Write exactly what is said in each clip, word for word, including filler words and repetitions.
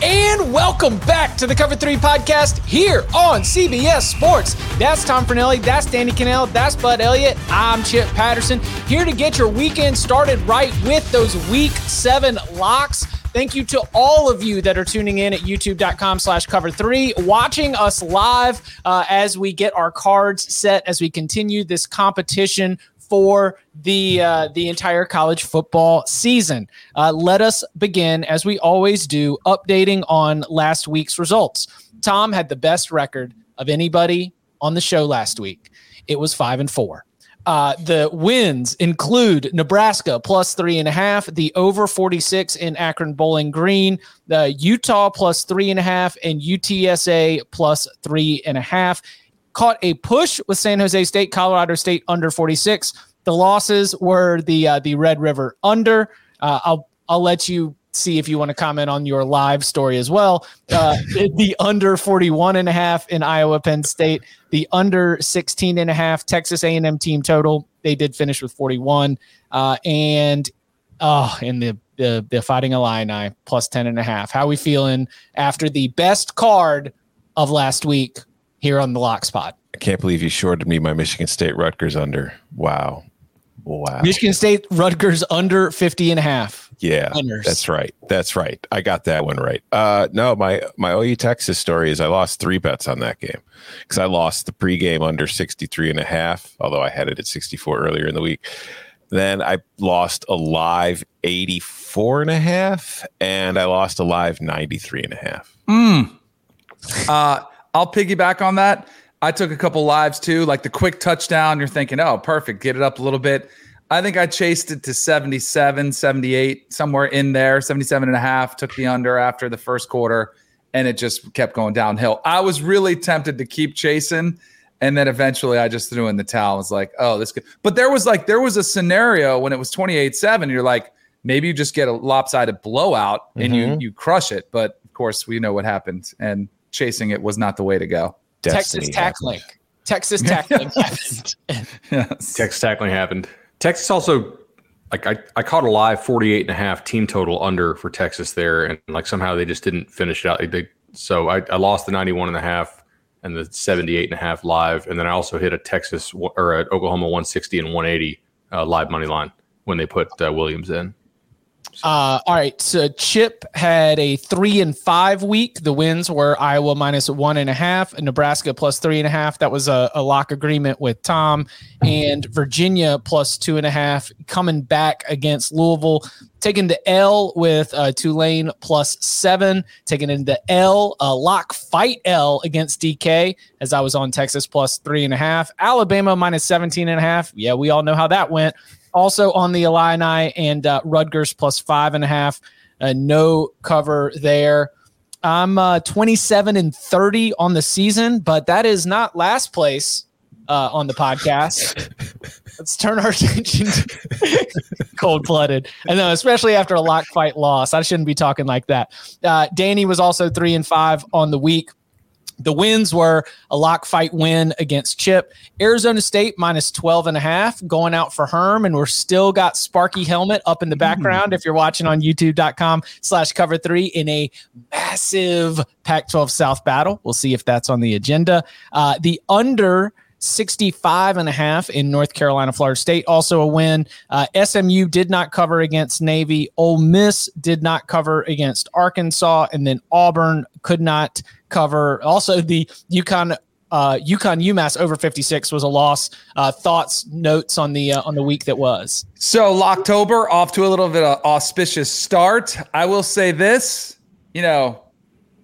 And welcome back to the Cover three Podcast here on C B S Sports. That's Tom Fornelli, that's Danny Kanell, that's Bud Elliott, I'm Chip Patterson, here to get your weekend started right with those Week seven locks. Thank you to all of you that are tuning in at youtube dot com slash cover three, watching us live uh, as we get our cards set, as we continue this competition for the uh, the entire college football season. Uh, let us begin, as we always do, updating on last week's results. Tom had the best record of anybody on the show last week. It was five and four. Uh, the wins include Nebraska plus three and a half, the over forty-six in Akron Bowling Green, the Utah plus three and a half, and U T S A plus three and a half. Caught a push with San Jose State, Colorado State under forty-six. The losses were the uh, the Red River under. Uh, I'll I'll let you see if you want to comment on your live story as well. Uh, the under forty-one and a half in Iowa Penn State. The under sixteen and a half Texas A and M team total. They did finish with forty-one, uh, and oh, and the, the the Fighting Illini plus ten and a half. How are we feeling after the best card of last week here on the Lock Spot? I can't believe you shorted me my Michigan State Rutgers under. Wow. Wow. Michigan State Rutgers under fifty and a half. Yeah, Unders. That's right. That's right. I got that one right. Uh, no, my, my O U Texas story is I lost three bets on that game because I lost the pregame under sixty-three and a half, although I had it at sixty-four earlier in the week. Then I lost a live eighty-four and a half, and I lost a live ninety-three and a half. Mm. Uh, I'll piggyback on that. I took a couple lives too, like the quick touchdown. You're thinking, oh, perfect. Get it up a little bit. I think I chased it to seventy-seven, seventy-eight, somewhere in there, seventy-seven and a half, took the under after the first quarter, and it just kept going downhill. I was really tempted to keep chasing, and then eventually I just threw in the towel. I was like, oh, this could. But there was like, there was a scenario when it was twenty-eight seven, you're like, maybe you just get a lopsided blowout and mm-hmm. you you crush it. But of course, we know what happened, and chasing it was not the way to go. Destiny Texas tackling. Happened. Texas tackling happened. Yes. Texas tackling happened. Texas also, like, I, I caught a live forty-eight and a half team total under for Texas there, and like somehow they just didn't finish it out. They, so I, I lost the ninety-one and a half and the seventy-eight and a half live, and then I also hit a Texas or a Oklahoma one sixty and one eighty uh, live money line when they put uh, Williams in. Uh, all right, so Chip had a three and five week. The wins were Iowa minus one and a half, and Nebraska plus three and a half. That was a, a lock agreement with Tom, and Virginia plus two and a half coming back against Louisville. Taking the L with uh, Tulane plus seven. Taking in the L, a lock fight L against D K, as I was on Texas plus three and a half. Alabama minus seventeen and a half. Yeah, we all know how that went. Also on the Illini and uh, Rutgers plus five and a half. Uh, no cover there. I'm uh, twenty-seven and thirty on the season, but that is not last place uh, on the podcast. Let's turn our attention to cold-blooded. I know, especially after a lock fight loss. I shouldn't be talking like that. Uh, Danny was also three and five on the week. The wins were a lock fight win against Chip. Arizona State minus twelve and a half going out for Herm, and we're still got Sparky Helmet up in the background. Mm. If you're watching on youtube dot com slash cover three in a massive Pac twelve South battle, we'll see if that's on the agenda. Uh, the under sixty-five and a half in North Carolina, Florida State. Also a win. Uh, S M U did not cover against Navy. Ole Miss did not cover against Arkansas. And then Auburn could not cover. Also, the UConn uh, UConn UMass over fifty-six was a loss. Uh, thoughts, notes on the uh, on the week that was. So Locktober off to a little bit of auspicious start. I will say this, you know,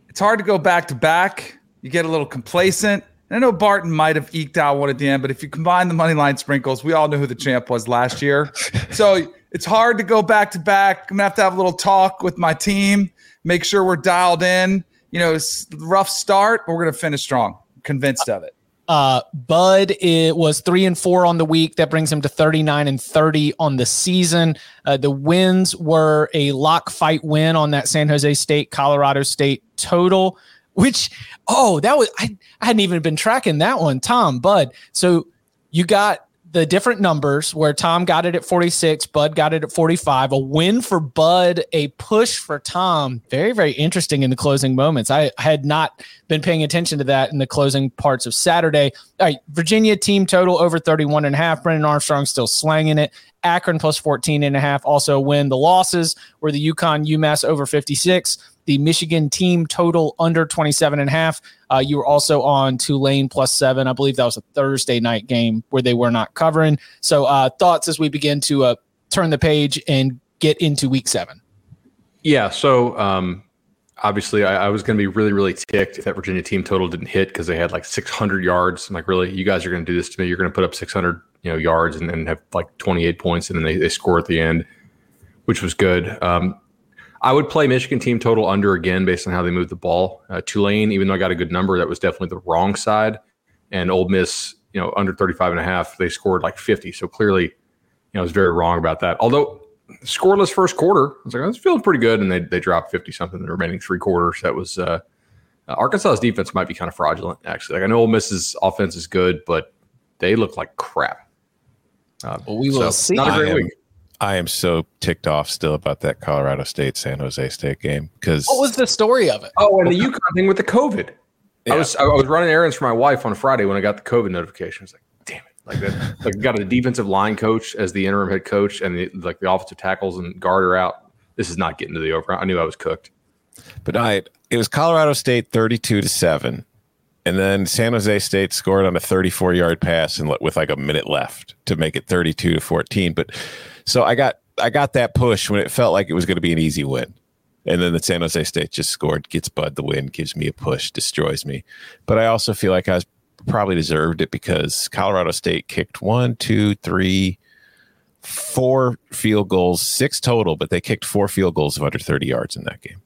it's hard to go back to back. You get a little complacent. I know Barton might have eked out one at the end, but if you combine the money line sprinkles, we all knew who the champ was last year. So it's hard to go back to back. I'm going to have to have a little talk with my team, make sure we're dialed in. You know, it's a rough start, but we're going to finish strong. Convinced of it. Uh, Bud it was three and four on the week. That brings him to thirty-nine and thirty on the season. Uh, the wins were a lock fight win on that San Jose State, Colorado State total. Which, oh, that was, I, I hadn't even been tracking that one, Tom, Bud. So you got the different numbers where Tom got it at forty-six, Bud got it at forty-five, a win for Bud, a push for Tom. Very, very interesting in the closing moments. I had not been paying attention to that in the closing parts of Saturday. All right, Virginia team total over thirty-one and a half. Brennan Armstrong still slanging it. Akron plus fourteen and a half. Also win. The losses were the UConn UMass over fifty-six. The Michigan team total under twenty-seven and a half. Uh, you were also on Tulane plus seven. I believe that was a Thursday night game where they were not covering. So uh, thoughts as we begin to uh, turn the page and get into week seven. Yeah. So um, obviously I, I was going to be really, really ticked if that Virginia team total didn't hit because they had like six hundred yards. I'm like, really, you guys are going to do this to me. You're going to put up six hundred, you know, yards and then have like twenty-eight points. And then they, they score at the end, which was good. Um, I would play Michigan team total under again based on how they moved the ball. Uh, Tulane, even though I got a good number, that was definitely the wrong side. And Ole Miss, you know, under thirty-five and a half, they scored like fifty. So clearly, you know, I was very wrong about that. Although scoreless first quarter, I was like, I was feeling pretty good. And they they dropped fifty something in the remaining three quarters. That was uh, Arkansas's defense might be kind of fraudulent, actually. Like I know Ole Miss's offense is good, but they look like crap. Uh, well, we will so, see. Not a great week. I am so ticked off still about that Colorado State, San Jose State game. Because what was the story of it? Oh, and the UConn thing with the COVID. Yeah. I was I was running errands for my wife on Friday when I got the COVID notification. I was like, damn it. Like that, like got a defensive line coach as the interim head coach and the, like the offensive tackles and guard are out. This is not getting to the over. I knew I was cooked. But I it was Colorado State thirty-two to seven. And then San Jose State scored on a thirty-four yard pass and with like a minute left to make it thirty-two to fourteen. But so I got I got that push when it felt like it was going to be an easy win. And then the San Jose State just scored, gets Bud the win, gives me a push, destroys me. But I also feel like I was probably deserved it because Colorado State kicked one, two, three, four field goals, six total, but they kicked four field goals of under thirty yards in that game.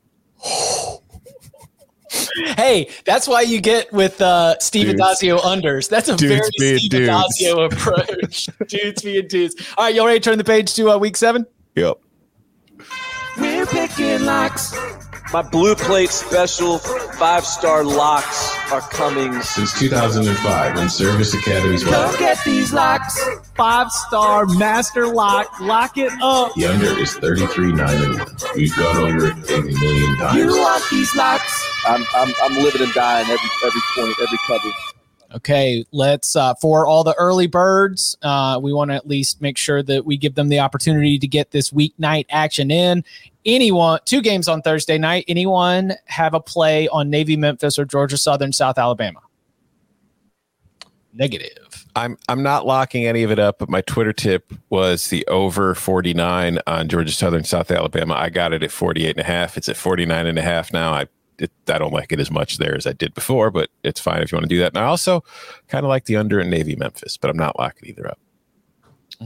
Hey, that's why you get with uh, Steve Adazio unders. That's a dudes very Steve Adazio approach. Dudes being dudes. All right, you all ready to turn the page to uh, week seven? Yep. We're picking locks. My Blue Plate Special five-star locks are coming. Since two thousand five, when Service Academy's well. Come get these locks. Five-star master lock. Lock it up. The under is thirty-three nine one. We've gone over it a million times. You want these locks. I'm I'm, I'm living and dying every every point, every cover. Okay, let's, uh, for all the early birds, uh, we want to at least make sure that we give them the opportunity to get this weeknight action in. Anyone, two games on Thursday night, anyone have a play on Navy, Memphis, or Georgia Southern, South Alabama? Negative. I'm, I'm not locking any of it up, but my Twitter tip was the over forty-nine on Georgia Southern, South Alabama. I got it at forty-eight and a half. It's at forty-nine and a half now. I It, I don't like it as much there as I did before, but it's fine if you want to do that. And I also kind of like the under in Navy Memphis, but I'm not locking either up.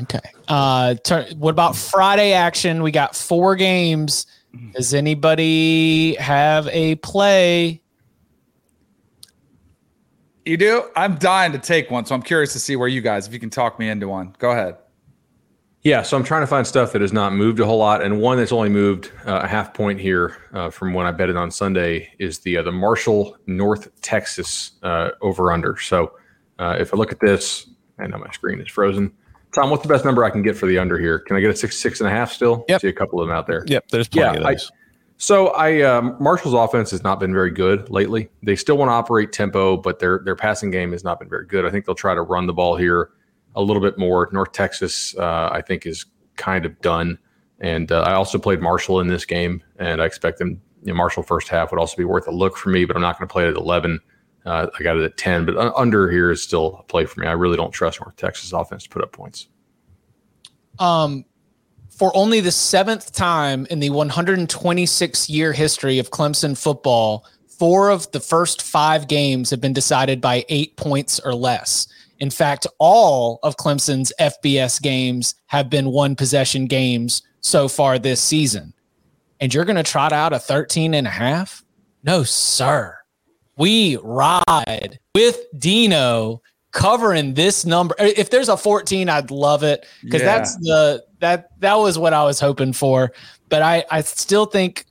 Okay. Uh, turn, what about Friday action? We got four games. Does anybody have a play? You do? I'm dying to take one, so I'm curious to see where you guys, if you can talk me into one. Go ahead. Yeah, so I'm trying to find stuff that has not moved a whole lot, and one that's only moved uh, a half point here uh, from when I betted on Sunday is the uh, the Marshall North Texas uh, over under. So uh, if I look at this, I know my screen is frozen. Tom, what's the best number I can get for the under here? Can I get a six six and a half still? Yep. See a couple of them out there. Yep, there's plenty yeah, of those. I, So I um, Marshall's offense has not been very good lately. They still want to operate tempo, but their their passing game has not been very good. I think they'll try to run the ball here a little bit more. North Texas, uh, I think, is kind of done. And uh, I also played Marshall in this game, and I expect them. You know, Marshall first half would also be worth a look for me, but I'm not going to play it at eleven. Uh, I got it at ten, but under here is still a play for me. I really don't trust North Texas offense to put up points. Um. For only the seventh time in the one hundred twenty-six year history of Clemson football, four of the first five games have been decided by eight points or less. In fact, all of Clemson's F B S games have been one possession games so far this season. And you're going to trot out a thirteen and a half? No, sir. We ride with Dino covering this number. If there's a fourteen, I'd love it, because yeah. that's the that that was what I was hoping for. But I I still think,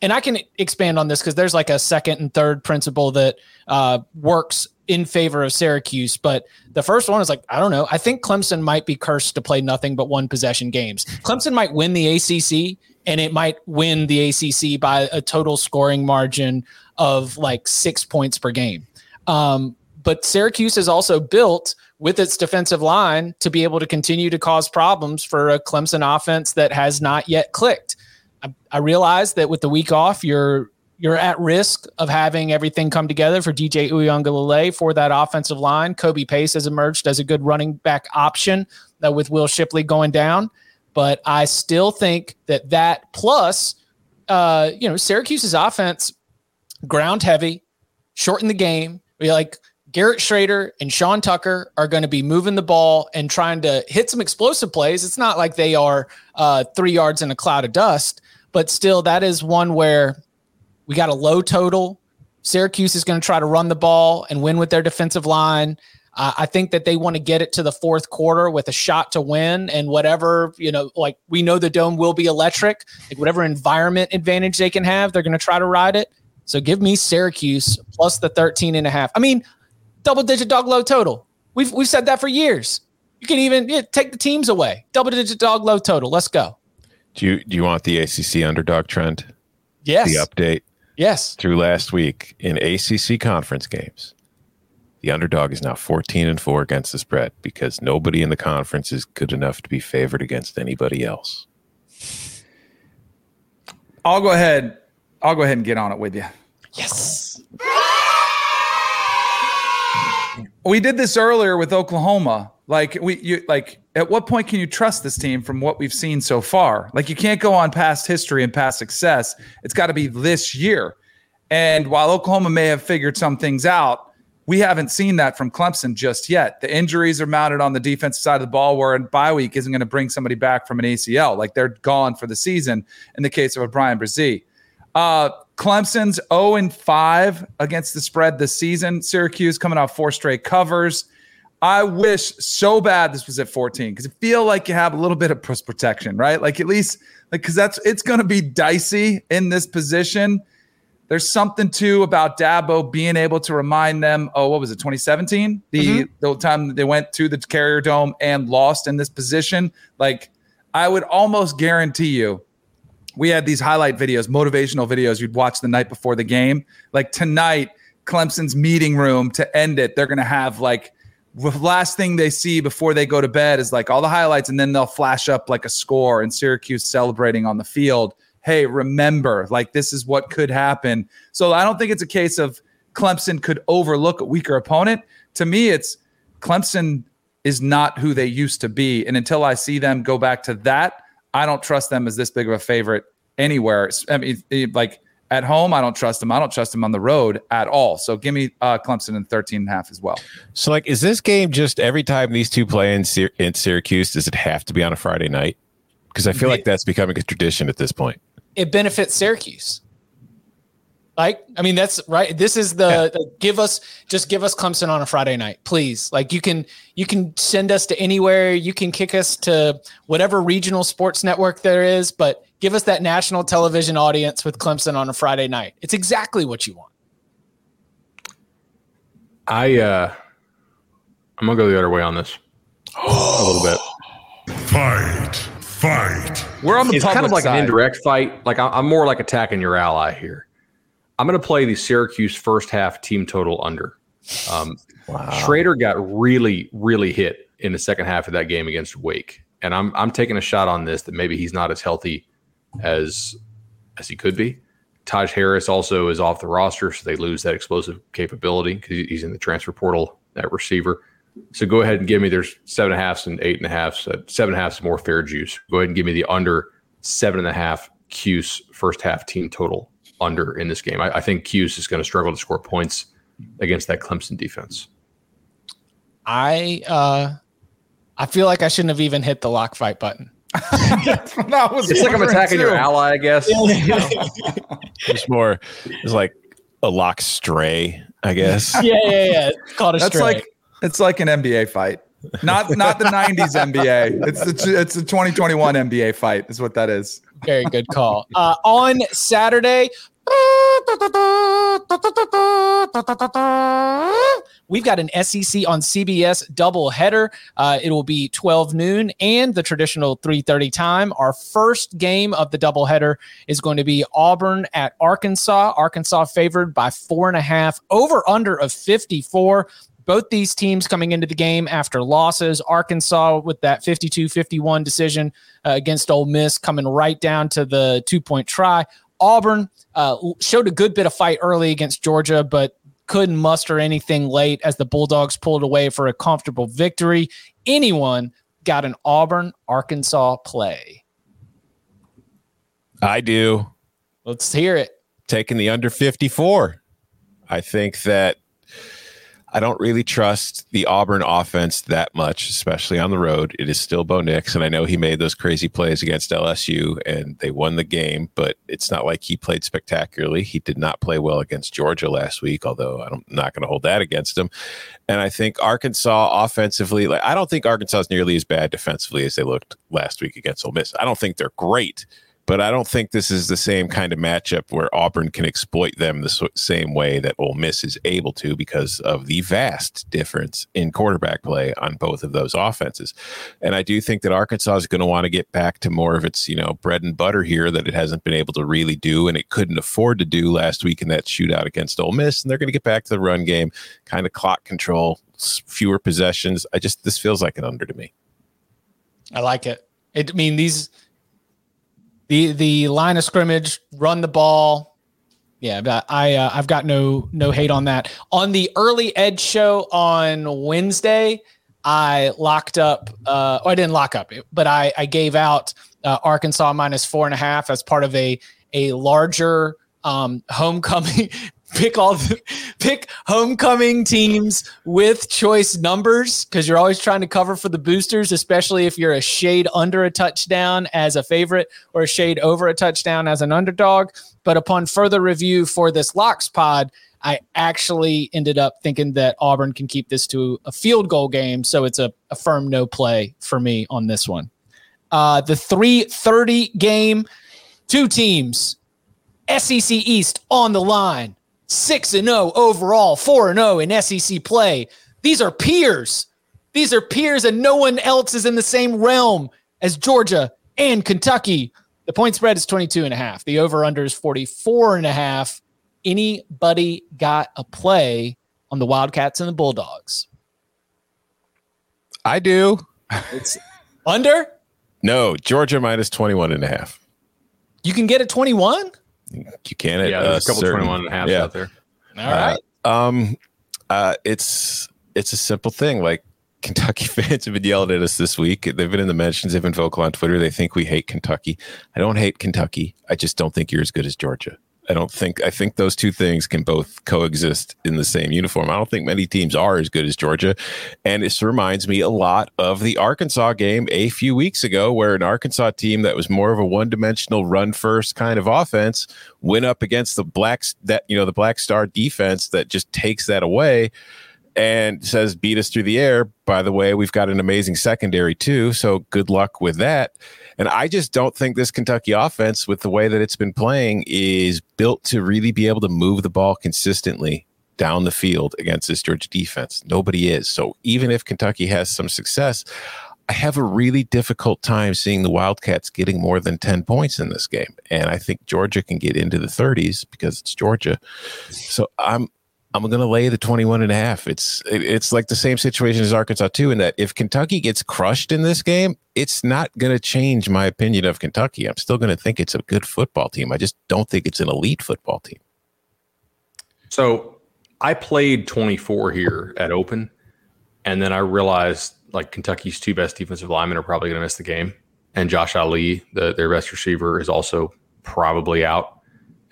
and I can expand on this because there's like a second and third principle that uh, works in favor of Syracuse. But the first one is like, I don't know. I think Clemson might be cursed to play nothing but one possession games. Clemson might win the A C C, and it might win the A C C by a total scoring margin of like six points per game. Um, But Syracuse is also built with its defensive line to be able to continue to cause problems for a Clemson offense that has not yet clicked. I, I realize that with the week off, you're you're at risk of having everything come together for D J Uiagalelei for that offensive line. Kobe Pace has emerged as a good running back option uh, with Will Shipley going down. But I still think that that plus, uh, you know, Syracuse's offense, ground heavy, shorten the game. We like Garrett Shrader and Sean Tucker are going to be moving the ball and trying to hit some explosive plays. It's not like they are uh, three yards in a cloud of dust, but still that is one where we got a low total. Syracuse is going to try to run the ball and win with their defensive line. Uh, I think that they want to get it to the fourth quarter with a shot to win, and whatever, you know, like we know the dome will be electric, like whatever environment advantage they can have, they're going to try to ride it. So give me Syracuse plus the thirteen and a half. I mean, double-digit dog low total. We've we've said that for years. You can even yeah, take the teams away. Double-digit dog low total. Let's go. Do you do you want the A C C underdog trend? Yes. The update. Yes. Through last week in A C C conference games, the underdog is now fourteen and four against the spread because nobody in the conference is good enough to be favored against anybody else. I'll go ahead. I'll go ahead and get on it with you. Yes. We did this earlier with Oklahoma. Like we, you, like at what point can you trust this team from what we've seen so far? Like you can't go on past history and past success. It's got to be this year. And while Oklahoma may have figured some things out, we haven't seen that from Clemson just yet. The injuries are mounted on the defensive side of the ball, where a bye week isn't going to bring somebody back from an A C L. Like they're gone for the season. In the case of O'Brien Brzee. Uh, Clemson's oh and five against the spread this season. Syracuse coming off four straight covers. I wish so bad this was at fourteen because I feel like you have a little bit of press protection, right? Like at least, like because that's it's going to be dicey in this position. There's something too about Dabo being able to remind them. Oh, what was it, twenty seventeen? The mm-hmm. the time they went to the Carrier Dome and lost in this position. Like I would almost guarantee you. We had these highlight videos, motivational videos you'd watch the night before the game. Like tonight, Clemson's meeting room to end it, they're going to have like the last thing they see before they go to bed is like all the highlights, and then they'll flash up like a score and Syracuse celebrating on the field. Hey, remember, like this is what could happen. So I don't think it's a case of Clemson could overlook a weaker opponent. To me, it's Clemson is not who they used to be. And until I see them go back to that, I don't trust them as this big of a favorite anywhere. I mean, like at home, I don't trust them. I don't trust them on the road at all. So give me uh, Clemson in thirteen and a half as well. So like, is this game just every time these two play in, Sy- in Syracuse, does it have to be on a Friday night? Because I feel like that's becoming a tradition at this point. It benefits Syracuse. Like, I mean, that's right. This is the, yeah. the give us, just give us Clemson on a Friday night, please. Like you can, you can send us to anywhere. You can kick us to whatever regional sports network there is, but give us that national television audience with Clemson on a Friday night. It's exactly what you want. I, uh, I'm gonna go the other way on this a little bit. Fight, fight, We're on the it's public kind of like side. An indirect fight. Like I'm more like attacking your ally here. I'm going to play the Syracuse first half team total under. Um, wow. Shrader got really, really hit in the second half of that game against Wake, and I'm I'm taking a shot on this that maybe he's not as healthy as as he could be. Taj Harris also is off the roster, so they lose that explosive capability because he's in the transfer portal at receiver. So go ahead and give me there's seven and a half and eight and a half. Uh, seven and a half is more fair juice. Go ahead and give me the under seven and a half Cuse first half team total under in this game. I, I think Cuse is going to struggle to score points against that Clemson defense. I uh, I feel like I shouldn't have even hit the lock fight button. That's what I was it's like I'm attacking too. Your ally, I guess. It's more, it's like a lock stray, I guess. Yeah, yeah, yeah. It's called a That's stray. Like, it's like an N B A fight, not not the nineties N B A. It's the it's the twenty twenty-one N B A fight. Is what that is. Very good call. Uh, on Saturday, we've got an S E C on C B S doubleheader. Uh, it will be twelve noon and the traditional three thirty time. Our first game of the doubleheader is going to be Auburn at Arkansas. Arkansas favored by four and a half. Over under of fifty-four. Both these teams coming into the game after losses. Arkansas with that fifty-two fifty-one decision uh, against Ole Miss coming right down to the two-point try. Auburn uh, showed a good bit of fight early against Georgia, but couldn't muster anything late as the Bulldogs pulled away for a comfortable victory. Anyone got an Auburn-Arkansas play? I do. Let's hear it. Taking the under fifty-four. I think that I don't really trust the Auburn offense that much, especially on the road. It is still Bo Nix, and I know he made those crazy plays against L S U, and they won the game, but it's not like he played spectacularly. He did not play well against Georgia last week, although I'm not going to hold that against him. And I think Arkansas offensively, like I don't think Arkansas is nearly as bad defensively as they looked last week against Ole Miss. I don't think they're great, but I don't think this is the same kind of matchup where Auburn can exploit them the same way that Ole Miss is able to because of the vast difference in quarterback play on both of those offenses. And I do think that Arkansas is going to want to get back to more of its, you know, bread and butter here that it hasn't been able to really do and it couldn't afford to do last week in that shootout against Ole Miss. And they're going to get back to the run game, kind of clock control, fewer possessions. I just, this feels like an under to me. I like it. It I mean, these... The the line of scrimmage, run the ball. Yeah, I, uh, I've got no no hate on that. On the Early Edge show on Wednesday, I locked up, uh, or I didn't lock up, but I, I gave out uh, Arkansas minus four and a half as part of a, a larger um, homecoming. Pick all the, pick homecoming teams with choice numbers because you're always trying to cover for the boosters, especially if you're a shade under a touchdown as a favorite or a shade over a touchdown as an underdog. But upon further review for this Locks pod, I actually ended up thinking that Auburn can keep this to a field goal game. So it's a, a firm no play for me on this one. Uh, the three thirty game, two teams, S E C East on the line. six and oh overall, four and oh in S E C play. These are peers. These are peers, and no one else is in the same realm as Georgia and Kentucky. The point spread is twenty-two and a half. The over-under is forty-four and a half. Anybody got a play on the Wildcats and the Bulldogs? I do. It's under? No, Georgia minus twenty-one and a half. You can get a twenty-one? You can at yeah, a couple certain, twenty-one and a half yeah. out there. All right. Uh, um, uh, it's it's a simple thing. Like Kentucky fans have been yelling at us this week. They've been in the mentions. They've been vocal on Twitter. They think we hate Kentucky. I don't hate Kentucky. I just don't think you're as good as Georgia. I don't think I think those two things can both coexist in the same uniform. I don't think many teams are as good as Georgia. And this reminds me a lot of the Arkansas game a few weeks ago, where an Arkansas team that was more of a one dimensional run first kind of offense went up against the blacks that, you know, the Black Star defense that just takes that away and says, beat us through the air. By the way, we've got an amazing secondary too. So good luck with that. And I just don't think this Kentucky offense with the way that it's been playing is built to really be able to move the ball consistently down the field against this Georgia defense. Nobody is. So even if Kentucky has some success, I have a really difficult time seeing the Wildcats getting more than ten points in this game. And I think Georgia can get into the thirties because it's Georgia. So I'm I'm going to lay the twenty-one and a half. It's it, it's like the same situation as Arkansas too, in that if Kentucky gets crushed in this game, it's not going to change my opinion of Kentucky. I'm still going to think it's a good football team. I just don't think it's an elite football team. So I played twenty-four here at open, and then I realized like Kentucky's two best defensive linemen are probably going to miss the game. And Josh Ali, the, their best receiver, is also probably out.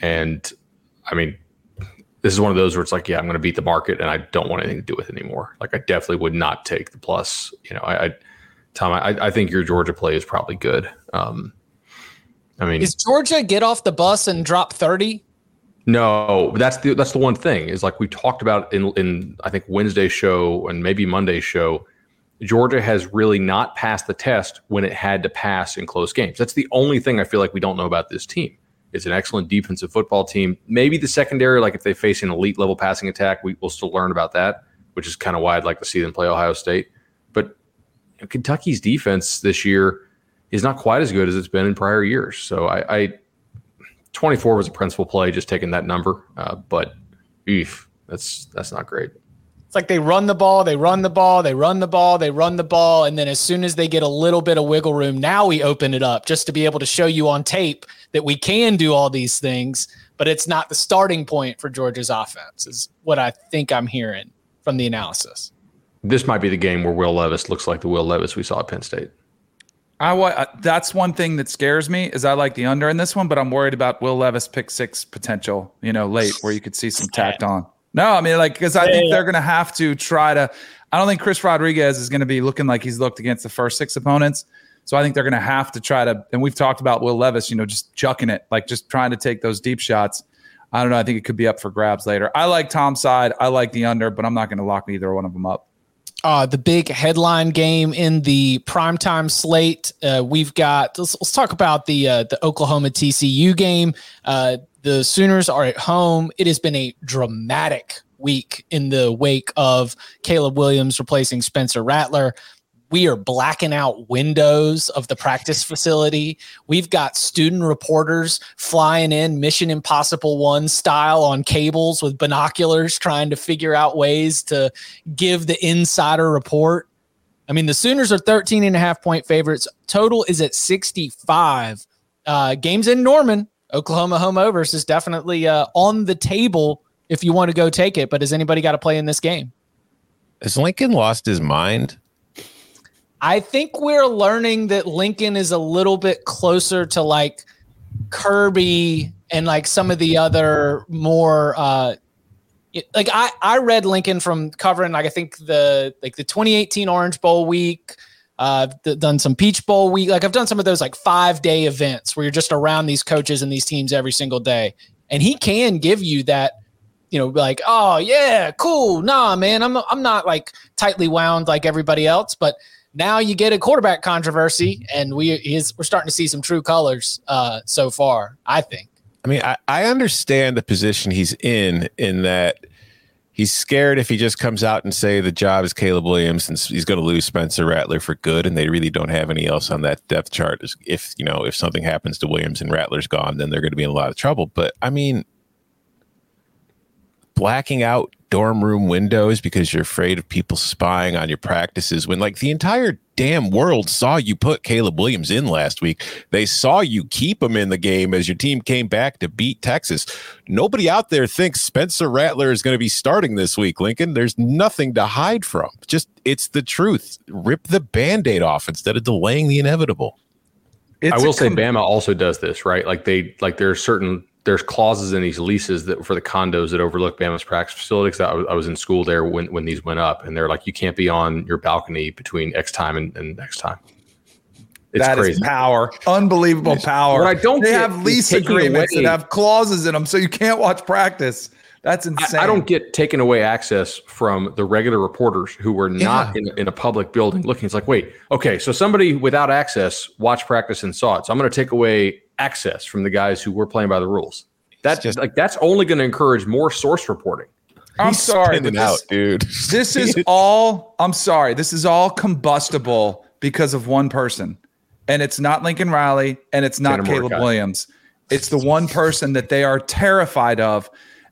And I mean, this is one of those where it's like, yeah, I'm going to beat the market and I don't want anything to do with it anymore. Like I definitely would not take the plus, you know, I, I Tom, I, I think your Georgia play is probably good. Um, I mean, is Georgia get off the bus and drop thirty? No, that's the, that's the one thing is like we talked about in, in, I think Wednesday's show and maybe Monday's show, Georgia has really not passed the test when it had to pass in close games. That's the only thing I feel like we don't know about this team. It's an excellent defensive football team. Maybe the secondary, like if they face an elite level passing attack, we will still learn about that, which is kind of why I'd like to see them play Ohio State. But Kentucky's defense this year is not quite as good as it's been in prior years. So I, I twenty-four was a principal play, just taking that number. Uh, but eef, that's that's not great. It's like they run the ball, they run the ball, they run the ball, they run the ball, and then as soon as they get a little bit of wiggle room, now we open it up just to be able to show you on tape that we can do all these things, but it's not the starting point for Georgia's offense is what I think I'm hearing from the analysis. This might be the game where Will Levis looks like the Will Levis we saw at Penn State. I That's one thing that scares me is I like the under in this one, but I'm worried about Will Levis pick six potential, you know, late where you could see some tacked on. No, I mean, like, because I think they're going to have to try to – I don't think Chris Rodriguez is going to be looking like he's looked against the first six opponents. So I think they're going to have to try to – and we've talked about Will Levis, you know, just chucking it, like just trying to take those deep shots. I don't know. I think it could be up for grabs later. I like Tom's side. I like the under, but I'm not going to lock either one of them up. Uh, the big headline game in the primetime slate, uh, we've got – let's let's talk about the, uh, the Oklahoma T C U game. Uh The Sooners are at home. It has been a dramatic week in the wake of Caleb Williams replacing Spencer Rattler. We are blacking out windows of the practice facility. We've got student reporters flying in Mission Impossible one style on cables with binoculars trying to figure out ways to give the insider report. I mean, the Sooners are thirteen and a half point favorites. Total is at sixty-five. Uh, games in Norman. Oklahoma home overs is definitely uh, on the table if you want to go take it. But has anybody got to play in this game? Has Lincoln lost his mind? I think we're learning that Lincoln is a little bit closer to like Kirby and like some of the other more uh, like I, I read Lincoln from covering like I think the like the twenty eighteen Orange Bowl week. Uh, I've done some Peach Bowl week. Like I've done some of those like five day events where you're just around these coaches and these teams every single day. And he can give you that, you know, like, oh yeah, cool. Nah, man, I'm, I'm not like tightly wound like everybody else, but now you get a quarterback controversy and we is we're starting to see some true colors uh, so far, I think. I mean, I, I understand the position he's in, in that he's scared if he just comes out and say the job is Caleb Williams and he's going to lose Spencer Rattler for good. And they really don't have any else on that depth chart. If, you know, if something happens to Williams and Rattler's gone, then they're going to be in a lot of trouble. But I mean, blacking out dorm room windows because you're afraid of people spying on your practices when like the entire damn world saw you put Caleb Williams in last week. They saw you keep him in the game as your team came back to beat Texas. Nobody out there thinks Spencer Rattler is going to be starting this week, Lincoln. There's nothing to hide from. Just it's the truth. Rip the Band-Aid off instead of delaying the inevitable. It's I will say com- Bama also does this, right? Like they like there are certain there's clauses in these leases that for the condos that overlook Bama's practice facilities. I, I was in school there when, when these went up and they're like, you can't be on your balcony between X time and, and X time. It's that crazy. Is power. Unbelievable power. I don't they get, have lease agreements away. That have clauses in them. So you can't watch practice. That's insane. I, I don't get taken away access from the regular reporters who were not yeah. in, in a public building looking. It's like, wait, okay. So somebody without access watched practice and saw it. So I'm going to take away access from the guys who were playing by the rules. That's just like, that's only going to encourage more source reporting. I'm sorry, but this, out, dude. This is all, I'm sorry. This is all combustible because of one person. And it's not Lincoln Riley, and it's not Tanner Caleb Mordecai. Williams. It's the one person that they are terrified of.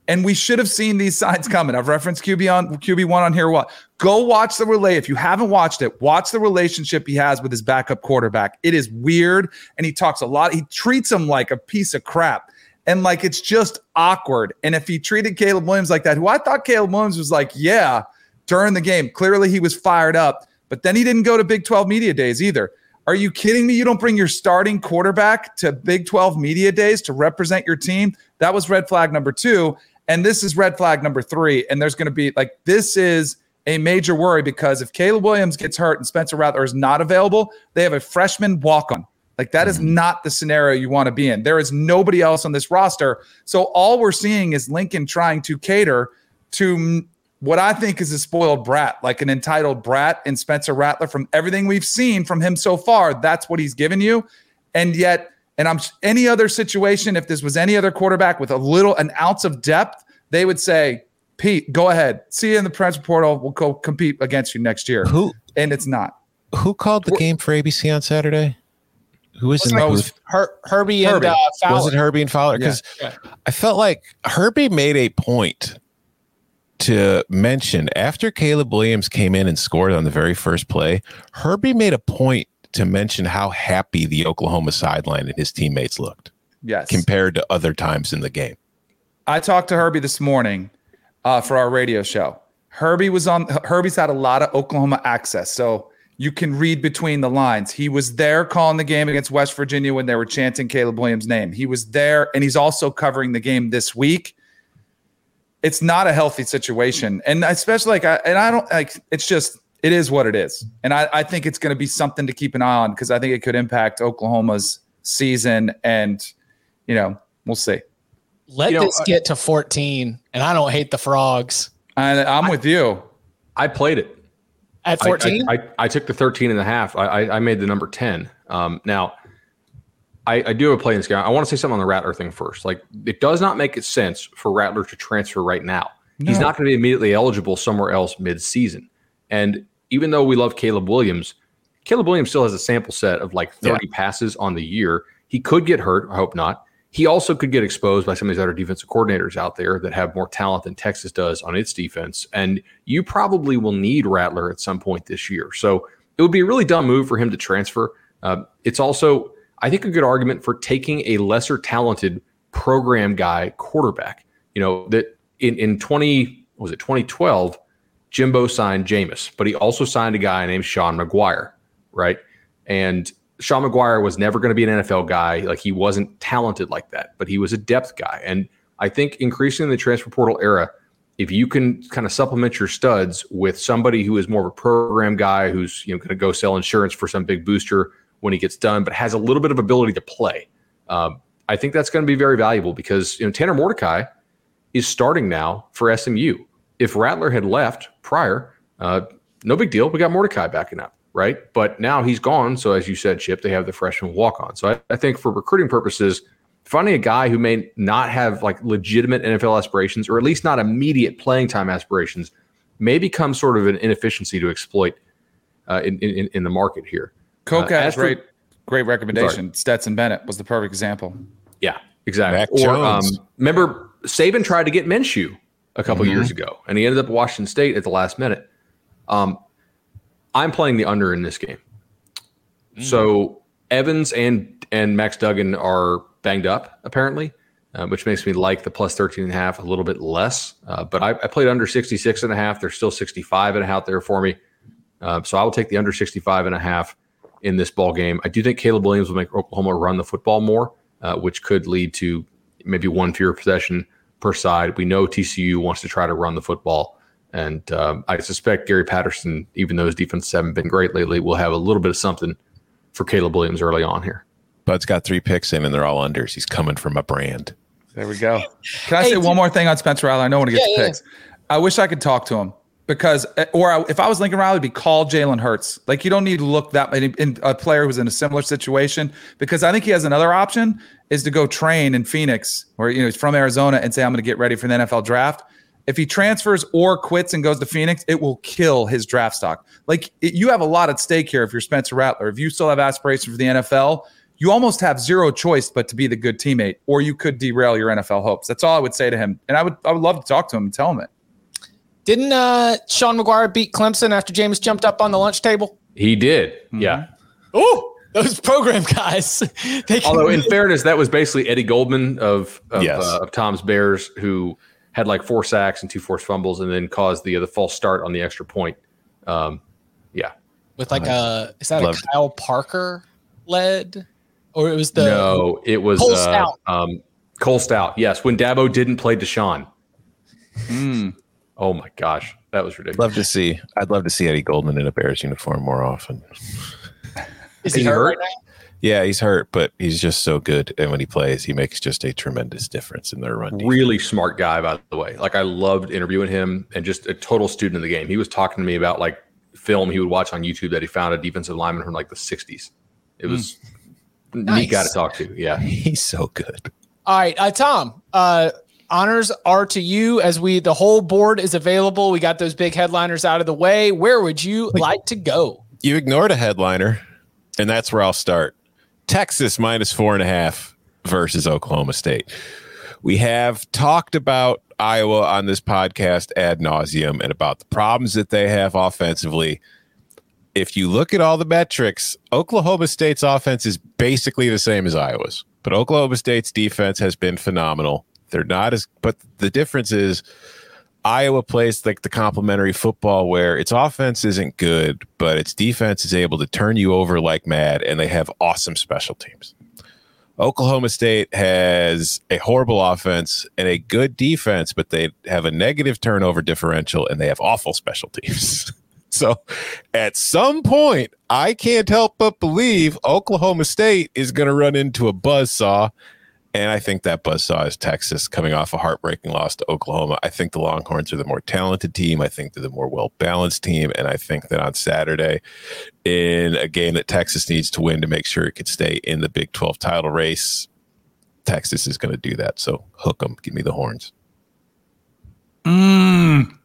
And we should have seen these signs coming. I've referenced Q B on Q B one on here. What? Go watch the relay. If you haven't watched it, watch the relationship he has with his backup quarterback. It is weird, and he talks a lot. He treats him like a piece of crap, and like it's just awkward. And if he treated Caleb Williams like that, who I thought Caleb Williams was like, yeah, during the game, clearly he was fired up. But then he didn't go to Big twelve Media Days either. Are you kidding me? You don't bring your starting quarterback to Big twelve Media Days to represent your team? That was red flag number two. And this is red flag number three. And there's going to be like, this is a major worry, because if Caleb Williams gets hurt and Spencer Rattler is not available, they have a freshman walk-on. Like that is not the scenario you want to be in. There is nobody else on this roster. So all we're seeing is Lincoln trying to cater to what I think is a spoiled brat, like an entitled brat in Spencer Rattler. From everything we've seen from him so far, that's what he's given you. And yet, And I'm any other situation, if this was any other quarterback with a little, an ounce of depth, they would say, Pete, go ahead. See you in the transfer portal. We'll go compete against you next year. Who? And it's not. Who called the We're, game for A B C on Saturday? Who was in the booth? Her, Herbie, Herbie and uh, Fowler. Was it Herbie and Fowler? Because yeah. yeah. I felt like Herbie made a point to mention, after Caleb Williams came in and scored on the very first play, Herbie made a point to mention how happy the Oklahoma sideline and his teammates looked, yes, compared to other times in the game. I talked to Herbie this morning uh, for our radio show. Herbie was on. Herbie's had a lot of Oklahoma access, so you can read between the lines. He was there calling the game against West Virginia when they were chanting Caleb Williams' name. He was there, and he's also covering the game this week. It's not a healthy situation, and especially like, I, and I don't like. It's just. It is what it is. And I, I think it's going to be something to keep an eye on, because I think it could impact Oklahoma's season. And, you know, we'll see. Let you this know, get to fourteen. And I don't hate the Frogs. I, I'm I, with you. I played it. At fourteen? I, I, I, I took the thirteen and a half. I, I, I made the number ten. Um, now, I, I do have a play in this game. I want to say something on the Rattler thing first. Like, it does not make sense for Rattler to transfer right now. No. He's not going to be immediately eligible somewhere else mid-season. And even though we love Caleb Williams, Caleb Williams still has a sample set of like thirty yeah. passes on the year. He could get hurt. I hope not. He also could get exposed by some of these other defensive coordinators out there that have more talent than Texas does on its defense. And you probably will need Rattler at some point this year. So it would be a really dumb move for him to transfer. Uh, it's also, I think, a good argument for taking a lesser talented program guy quarterback. You know, that in, in twenty, was it twenty twelve, Jimbo signed Jameis, but he also signed a guy named Sean McGuire, right? And Sean McGuire was never going to be an N F L guy. Like, he wasn't talented like that, but he was a depth guy. And I think increasingly in the transfer portal era, if you can kind of supplement your studs with somebody who is more of a program guy, who's, you know, going to go sell insurance for some big booster when he gets done, but has a little bit of ability to play, um, I think that's going to be very valuable, because, you know, Tanner Mordecai is starting now for S M U. If Rattler had left prior, uh, no big deal. We got Mordecai backing up, right? But now he's gone. So as you said, Chip, they have the freshman walk-on. So I, I think for recruiting purposes, finding a guy who may not have like legitimate N F L aspirations, or at least not immediate playing time aspirations, may become sort of an inefficiency to exploit uh, in, in in the market here. Coca uh, has for, great, great recommendation. Sorry. Stetson Bennett was the perfect example. Yeah, exactly. Or um, remember, Saban tried to get Minshew a couple mm-hmm. years ago, and he ended up at Washington State at the last minute. Um, I'm playing the under in this game. Mm. So Evans and and Max Duggan are banged up, apparently, uh, which makes me like the plus thirteen and a half a little bit less. Uh, but I, I played under sixty-six and a half. There's still sixty-five and a half out there for me. Uh, so I will take the under sixty-five and a half in this ball game. I do think Caleb Williams will make Oklahoma run the football more, uh, which could lead to maybe one fewer possession per side. We know T C U wants to try to run the football. And um, I suspect Gary Patterson, even though his defense haven't been great lately, will have a little bit of something for Caleb Williams early on here. Bud's got three picks in, and they're all unders. He's coming from a brand. There we go. Can I hey, say dude. one more thing on Spencer Rattler? I know when he gets yeah, picks. Yeah. I wish I could talk to him, because, or I, if I was Lincoln Riley, it'd be call Jalen Hurts. Like, you don't need to look that many in a player who's in a similar situation, because I think he has another option, is to go train in Phoenix, or, you know, he's from Arizona, and say, I'm going to get ready for the N F L draft. If he transfers or quits and goes to Phoenix, it will kill his draft stock. Like it, you have a lot at stake here if you're Spencer Rattler. If you still have aspirations for the N F L, you almost have zero choice but to be the good teammate, or you could derail your N F L hopes. That's all I would say to him. And I would I would love to talk to him and tell him it. Didn't uh, Sean McGuire beat Clemson after Jameis jumped up on the lunch table? He did, mm-hmm. yeah. Ooh, those program guys. They Although in fairness, that was basically Eddie Goldman of of, yes. uh, of Tom's Bears, who had like four sacks and two forced fumbles and then caused the, the false start on the extra point. Um, yeah. With like uh, a – is that a Kyle it. Parker led? Or it was the – No, it was Cole uh, Stout. Um, Cole Stout, yes, when Dabo didn't play Deshaun. Mm. Oh, my gosh. That was ridiculous. Love to see. I'd love to see Eddie Goldman in a Bears uniform more often. Is he hurt? hurt? Yeah, he's hurt, but he's just so good. And when he plays, he makes just a tremendous difference in their run defense. Really smart guy, by the way. Like, I loved interviewing him and just a total student of the game. He was talking to me about, like, film he would watch on YouTube that he found a defensive lineman from, like, the sixties. It was mm. nice. Neat guy to talk to. Yeah. He's so good. All right, uh, Tom. Uh Honors are to you as we, the whole board is available. We got those big headliners out of the way. Where would you like to go? You ignored a headliner, and that's where I'll start. Texas minus four and a half versus Oklahoma State. We have talked about Iowa on this podcast ad nauseum and about the problems that they have offensively. If you look at all the metrics, Oklahoma State's offense is basically the same as Iowa's, but Oklahoma State's defense has been phenomenal. They're not as, but the difference is Iowa plays like the complimentary football where its offense isn't good, but its defense is able to turn you over like mad, and they have awesome special teams. Oklahoma State has a horrible offense and a good defense, but they have a negative turnover differential, and they have awful special teams. So at some point, I can't help but believe Oklahoma State is going to run into a buzzsaw. And I think that buzzsaw is Texas coming off a heartbreaking loss to Oklahoma. I think the Longhorns are the more talented team. I think they're the more well-balanced team. And I think that on Saturday, in a game that Texas needs to win to make sure it could stay in the Big twelve title race, Texas is going to do that. So hook them. Give me the horns. Mm.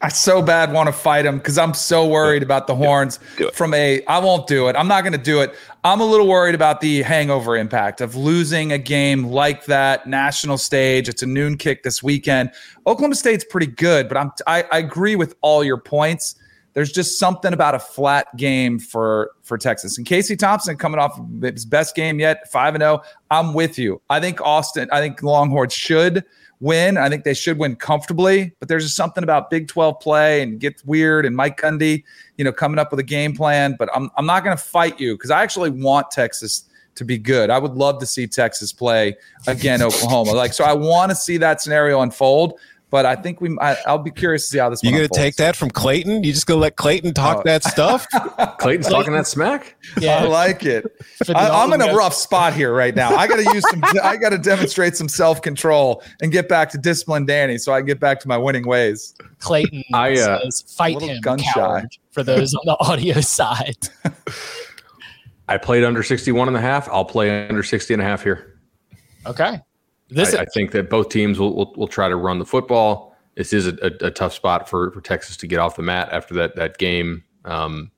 I so bad want to fight him because I'm so worried about the horns from a, I won't do it. I'm not going to do it. I'm a little worried about the hangover impact of losing a game like that national stage. It's a noon kick this weekend. Oklahoma State's pretty good, but I'm, I, I agree with all your points. There's just something about a flat game for, for Texas. And Casey Thompson coming off his best game yet, five and oh. I'm with you. I think Austin, I think Longhorns should win. I think they should win comfortably, but there's just something about Big twelve play and get weird and Mike Gundy, you know, coming up with a game plan. But I'm I'm not going to fight you because I actually want Texas to be good. I would love to see Texas play again Oklahoma. Like, so I want to see that scenario unfold. But I think we I, I'll be curious to see how this. You going to take that from Clayton? You just going to let Clayton talk oh. that stuff? Clayton's Clayton. talking that smack. Yeah. I like it. I, I'm in a rough spot here right now. I got to use some. I got to demonstrate some self control and get back to discipline, Danny, so I can get back to my winning ways. Clayton I, uh, says, "Fight him, gun shy." For those on the audio side, I played under sixty-one and a half. I'll play under sixty and a half here. Okay. This I, I think that both teams will, will will try to run the football. This is a, a, a tough spot for, for Texas to get off the mat after that that game. Um,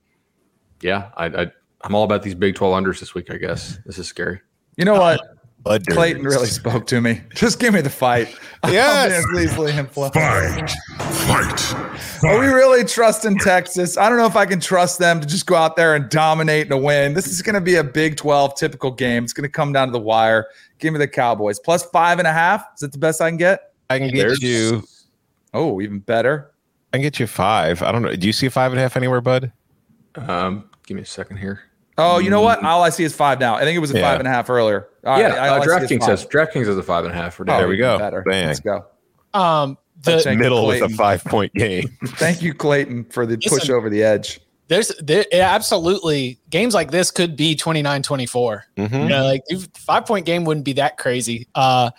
yeah, I, I, I'm all about these Big twelve unders this week, I guess. This is scary. You know what? Uh, Clayton really spoke to me. Just give me the fight. Yes. Please let him fly. Fight. Fight. Are we really trusting Texas? I don't know if I can trust them to just go out there and dominate and win. This is going to be a Big twelve typical game. It's going to come down to the wire. Give me the Cowboys. Plus five and a half. Is that the best I can get? I can get There's, you. Oh, even better. I can get you five. I don't know. Do you see five and a half anywhere, bud? Um, give me a second here. Oh, you know what? All I see is five now. I think it was a yeah. five and a half earlier. All yeah, right. uh, DraftKings says DraftKings is a five and a half. For oh, there we go. Better. Bang. Let's go. Um, the middle with a five-point game. Thank you, Clayton, for the Listen, push over the edge. There's there, absolutely games like this could be twenty-nine twenty-four. Mm-hmm. You know, like five-point game wouldn't be that crazy. Uh,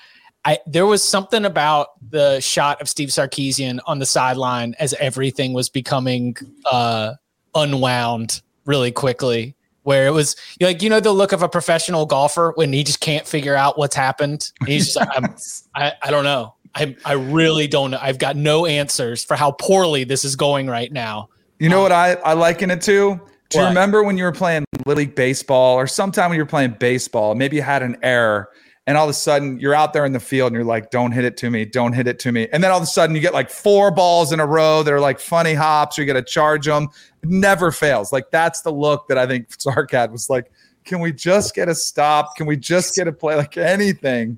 I there was something about the shot of Steve Sarkisian on the sideline as everything was becoming uh, unwound really quickly. Where it was like, you know, the look of a professional golfer when he just can't figure out what's happened. He's just like, I'm, I, I don't know. I I really don't know. I've got no answers for how poorly this is going right now. You know um, what I, I liken it to? Do what? You remember when you were playing Little League Baseball or sometime when you were playing baseball, maybe you had an error and all of a sudden you're out there in the field and you're like, don't hit it to me, don't hit it to me. And then all of a sudden you get like four balls in a row that are like funny hops or you got to charge them. It never fails. Like that's the look that I think Sark had was like, can we just get a stop? Can we just get a play? Like anything.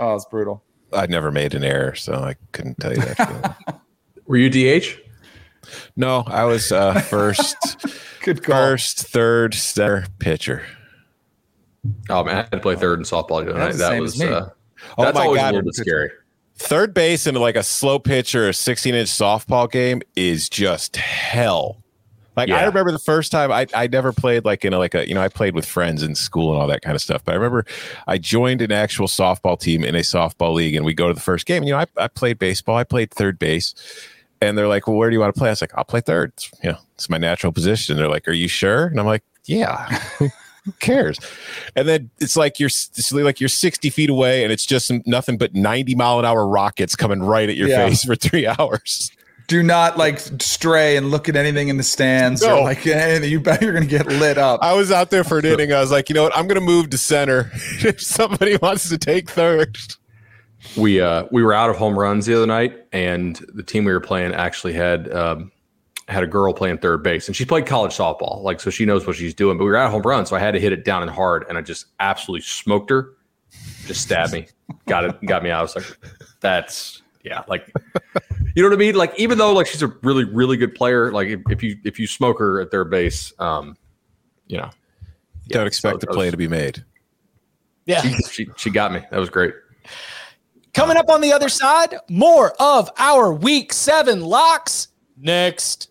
Oh, it's brutal. I never made an error, so I couldn't tell you that. Were you D H? No, I was uh, first, Good call. first, third, center, pitcher. Oh, man, I had to play third in softball tonight. That was uh, oh that's my always God. a little bit scary. Third base in like a slow pitch or a sixteen-inch softball game is just hell. Like yeah. I remember the first time I I never played like in a, like a you know I played with friends in school and all that kind of stuff, but I remember I joined an actual softball team in a softball league and we go to the first game. You know I I played baseball, I played third base, and they're like, well, where do you want to play? I was like, I'll play third. It's, you know, it's my natural position. They're like, are you sure? And I'm like, yeah. Who cares? And then it's like you're it's like you're sixty feet away and it's just nothing but ninety mile an hour rockets coming right at your yeah. face for three hours. Do not like stray and look at anything in the stands no. or like anything. You bet you're going to get lit up. I was out there for an inning. I was like, you know what? I'm going to move to center if somebody wants to take third. We uh, we were out of home runs the other night, and the team we were playing actually had um, had a girl playing third base, and she played college softball, like so she knows what she's doing. But we were out of home runs, so I had to hit it down and hard, and I just absolutely smoked her. Just stabbed me, got it, got me out. I was like, that's yeah, like. You know what I mean? Like, even though like she's a really, really good player, like if, if you if you smoke her at their base, um, you know, yeah, don't expect so the play was, to be made. Yeah, she, she she got me. That was great. Coming up on the other side, more of our Week Seven locks next.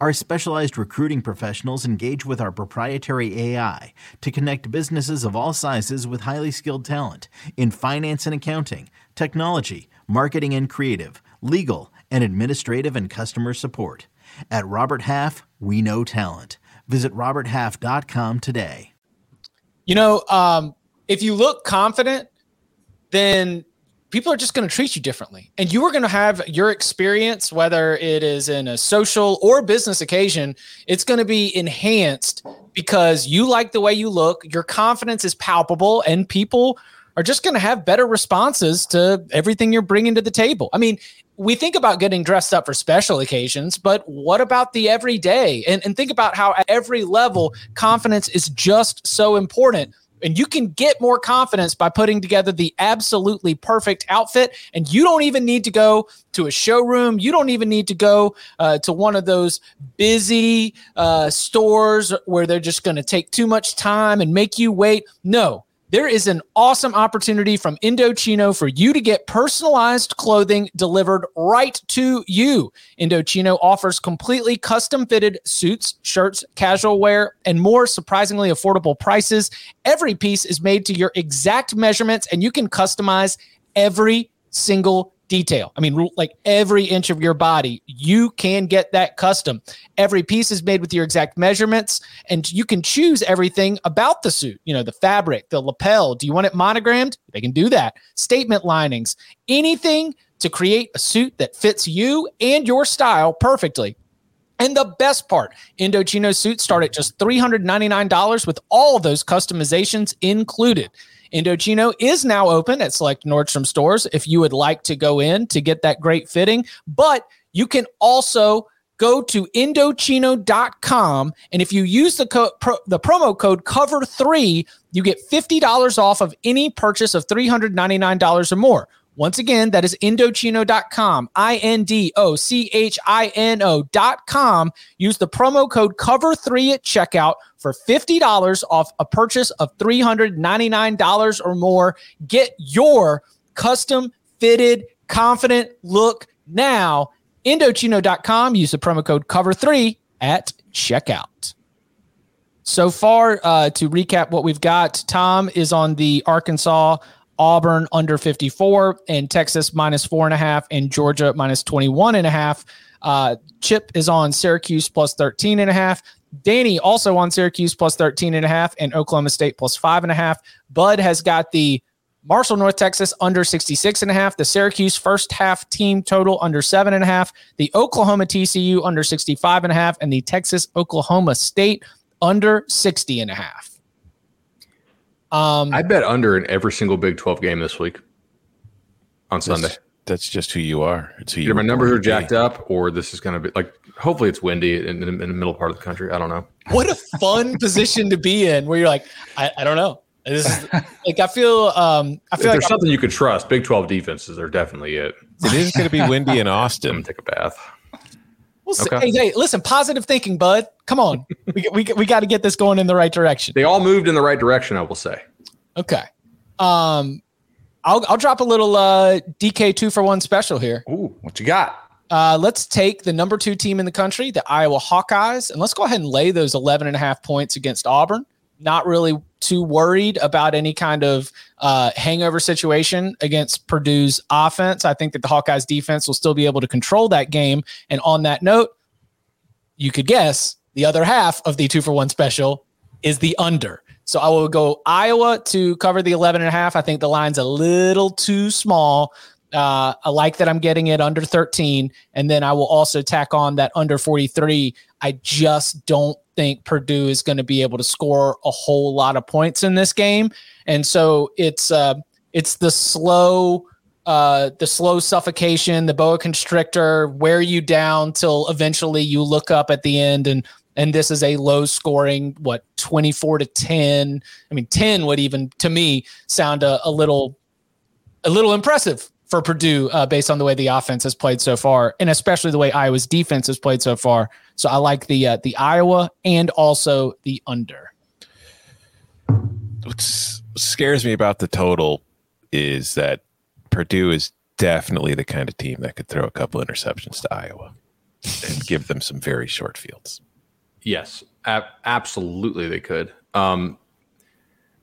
Our specialized recruiting professionals engage with our proprietary A I to connect businesses of all sizes with highly skilled talent in finance and accounting, technology, marketing and creative, legal, and administrative and customer support. At Robert Half, we know talent. Visit robert half dot com today. You know, um, if you look confident, then people are just going to treat you differently. And you are going to have your experience, whether it is in a social or business occasion, it's going to be enhanced because you like the way you look. Your confidence is palpable and people are just going to have better responses to everything you're bringing to the table. I mean, we think about getting dressed up for special occasions, but what about the everyday? And, and think about how at every level, confidence is just so important. And you can get more confidence by putting together the absolutely perfect outfit. And you don't even need to go to a showroom. You don't even need to go uh, to one of those busy uh, stores where they're just going to take too much time and make you wait. No. There is an awesome opportunity from Indochino for you to get personalized clothing delivered right to you. Indochino offers completely custom-fitted suits, shirts, casual wear, and more surprisingly affordable prices. Every piece is made to your exact measurements, and you can customize every single detail. I mean, like every inch of your body, you can get that custom. Every piece is made with your exact measurements, and you can choose everything about the suit. You know, the fabric, the lapel. Do you want it monogrammed? They can do that. Statement linings, anything to create a suit that fits you and your style perfectly. And the best part, Indochino suits start at just three hundred ninety-nine dollars with all of those customizations included. Indochino is now open at select Nordstrom stores if you would like to go in to get that great fitting. But you can also go to Indochino dot com, and if you use the co- pro- the promo code cover three, you get fifty dollars off of any purchase of three hundred ninety-nine dollars or more. Once again, that is Indochino dot com, I N D O C H I N O dot com. Use the promo code cover three at checkout for fifty dollars off a purchase of three hundred ninety-nine dollars or more. Get your custom-fitted, confident look now. Indochino dot com. Use the promo code cover three at checkout. So far, uh, to recap what we've got, Tom is on the Arkansas Auburn under fifty-four, and Texas minus four and a half, and Georgia minus twenty-one and a half. Uh, Chip is on Syracuse plus thirteen and a half. Danny also on Syracuse plus thirteen and a half, and Oklahoma State plus five and a half. Bud has got the Marshall, North Texas under sixty-six and a half, the Syracuse first half team total under seven and a half, the Oklahoma T C U under sixty-five and a half, and the Texas Oklahoma State under sixty and a half. Um, I bet under in every single Big twelve game this week on that's, Sunday. That's just who you are. It's who Either you my numbers are jacked up, or this is going to be like, hopefully it's windy in, in, in the middle part of the country. I don't know. What a fun position to be in where you're like, I, I don't know. This is, like, I feel, um, I feel if like there's I'm, something you could trust. Big twelve defenses are definitely it. It is going to be windy in Austin. I'm going to take a bath. We'll okay. Hey, hey, listen, positive thinking, bud. Come on. we we, we got to get this going in the right direction. They all moved in the right direction, I will say. Okay. Um, I'll I'll drop a little uh, D K two for one special here. Ooh, what you got? Uh, let's take the number two team in the country, the Iowa Hawkeyes, and let's go ahead and lay those eleven and a half points against Auburn. Not really too worried about any kind of uh, hangover situation against Purdue's offense. I think that the Hawkeyes defense will still be able to control that game. And on that note, you could guess the other half of the two for one special is the under. So I will go Iowa to cover the eleven and a half. I think the line's a little too small. Uh, I like that I'm getting it under thirteen. And then I will also tack on that under forty-three. I just don't think Purdue is going to be able to score a whole lot of points in this game. And so it's uh, it's the slow uh, the slow suffocation, the boa constrictor, wear you down till eventually you look up at the end, and and this is a low scoring, what, twenty-four to ten. I mean, ten would even to me sound a, a little a little impressive for Purdue, uh, based on the way the offense has played so far, and especially the way Iowa's defense has played so far. So I like the uh, the Iowa and also the under. What scares me about the total is that Purdue is definitely the kind of team that could throw a couple interceptions to Iowa and give them some very short fields. Yes, ab- absolutely they could. Um,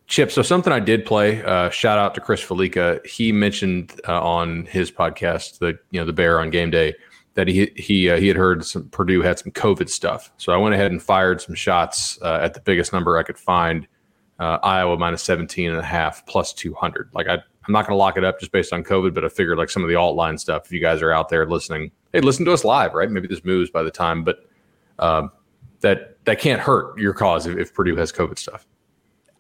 Chip, so something I did play, uh, shout out to Chris Felica. He mentioned uh, on his podcast, the you know the Bear on Game Day, that he he uh, he had heard some, Purdue had some COVID stuff. So I went ahead and fired some shots uh, at the biggest number I could find, uh, Iowa minus seventeen and a half plus two hundred. Like I, I'm not going to lock it up just based on COVID, but I figured like some of the alt line stuff, if you guys are out there listening, hey, listen to us live, right? Maybe this moves by the time, but uh, that that can't hurt your cause if, if Purdue has COVID stuff.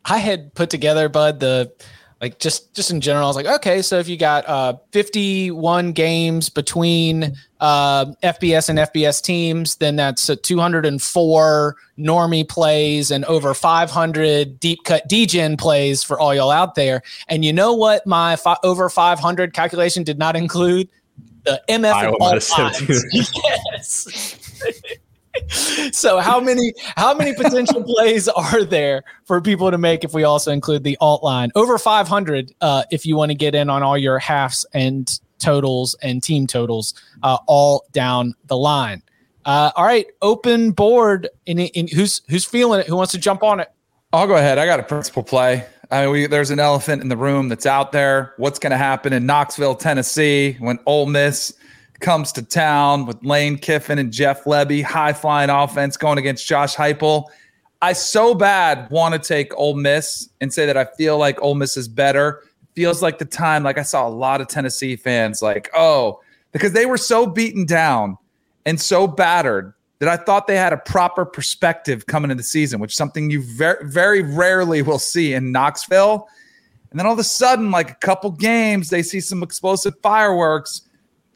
I had put together, Bud, the like just just in general, I was like, okay, so if you got uh, fifty-one games between uh, F B S and F B S teams, then that's uh, two hundred four normie plays and over five hundred deep cut D-gen plays for all y'all out there. And you know what my fi- over five hundred calculation did not include? The M F and all. Yes. So how many how many potential plays are there for people to make if we also include the alt line? Over five hundred uh, if you want to get in on all your halves and totals and team totals, uh, all down the line. Uh, all right, open board. In, in, who's who's feeling it? Who wants to jump on it? I'll go ahead. I got a principal play. I mean, we, there's an elephant in the room that's out there. What's going to happen in Knoxville, Tennessee, when Ole Miss comes to town with Lane Kiffin and Jeff Lebby, high-flying offense going against Josh Heupel? I so bad want to take Ole Miss and say that I feel like Ole Miss is better. It feels like the time, like I saw a lot of Tennessee fans like, oh, because they were so beaten down and so battered that I thought they had a proper perspective coming into the season, which is something you very, very rarely will see in Knoxville. And then all of a sudden, like a couple games, they see some explosive fireworks,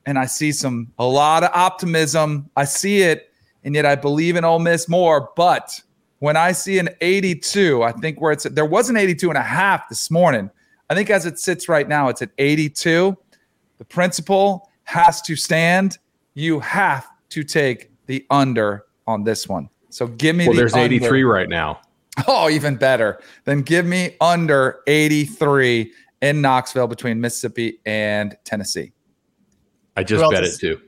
and I see some a lot of optimism. I see it, and yet I believe in Ole Miss more. But when I see an eighty-two, I think where it's – there was an eighty-two and a half this morning. I think as it sits right now, it's at eighty-two. The principle has to stand. You have to take the under on this one. So give me well, the under. Well, there's eighty-three right now. Oh, even better. Then give me under eighty-three in Knoxville between Mississippi and Tennessee. I just bet it too.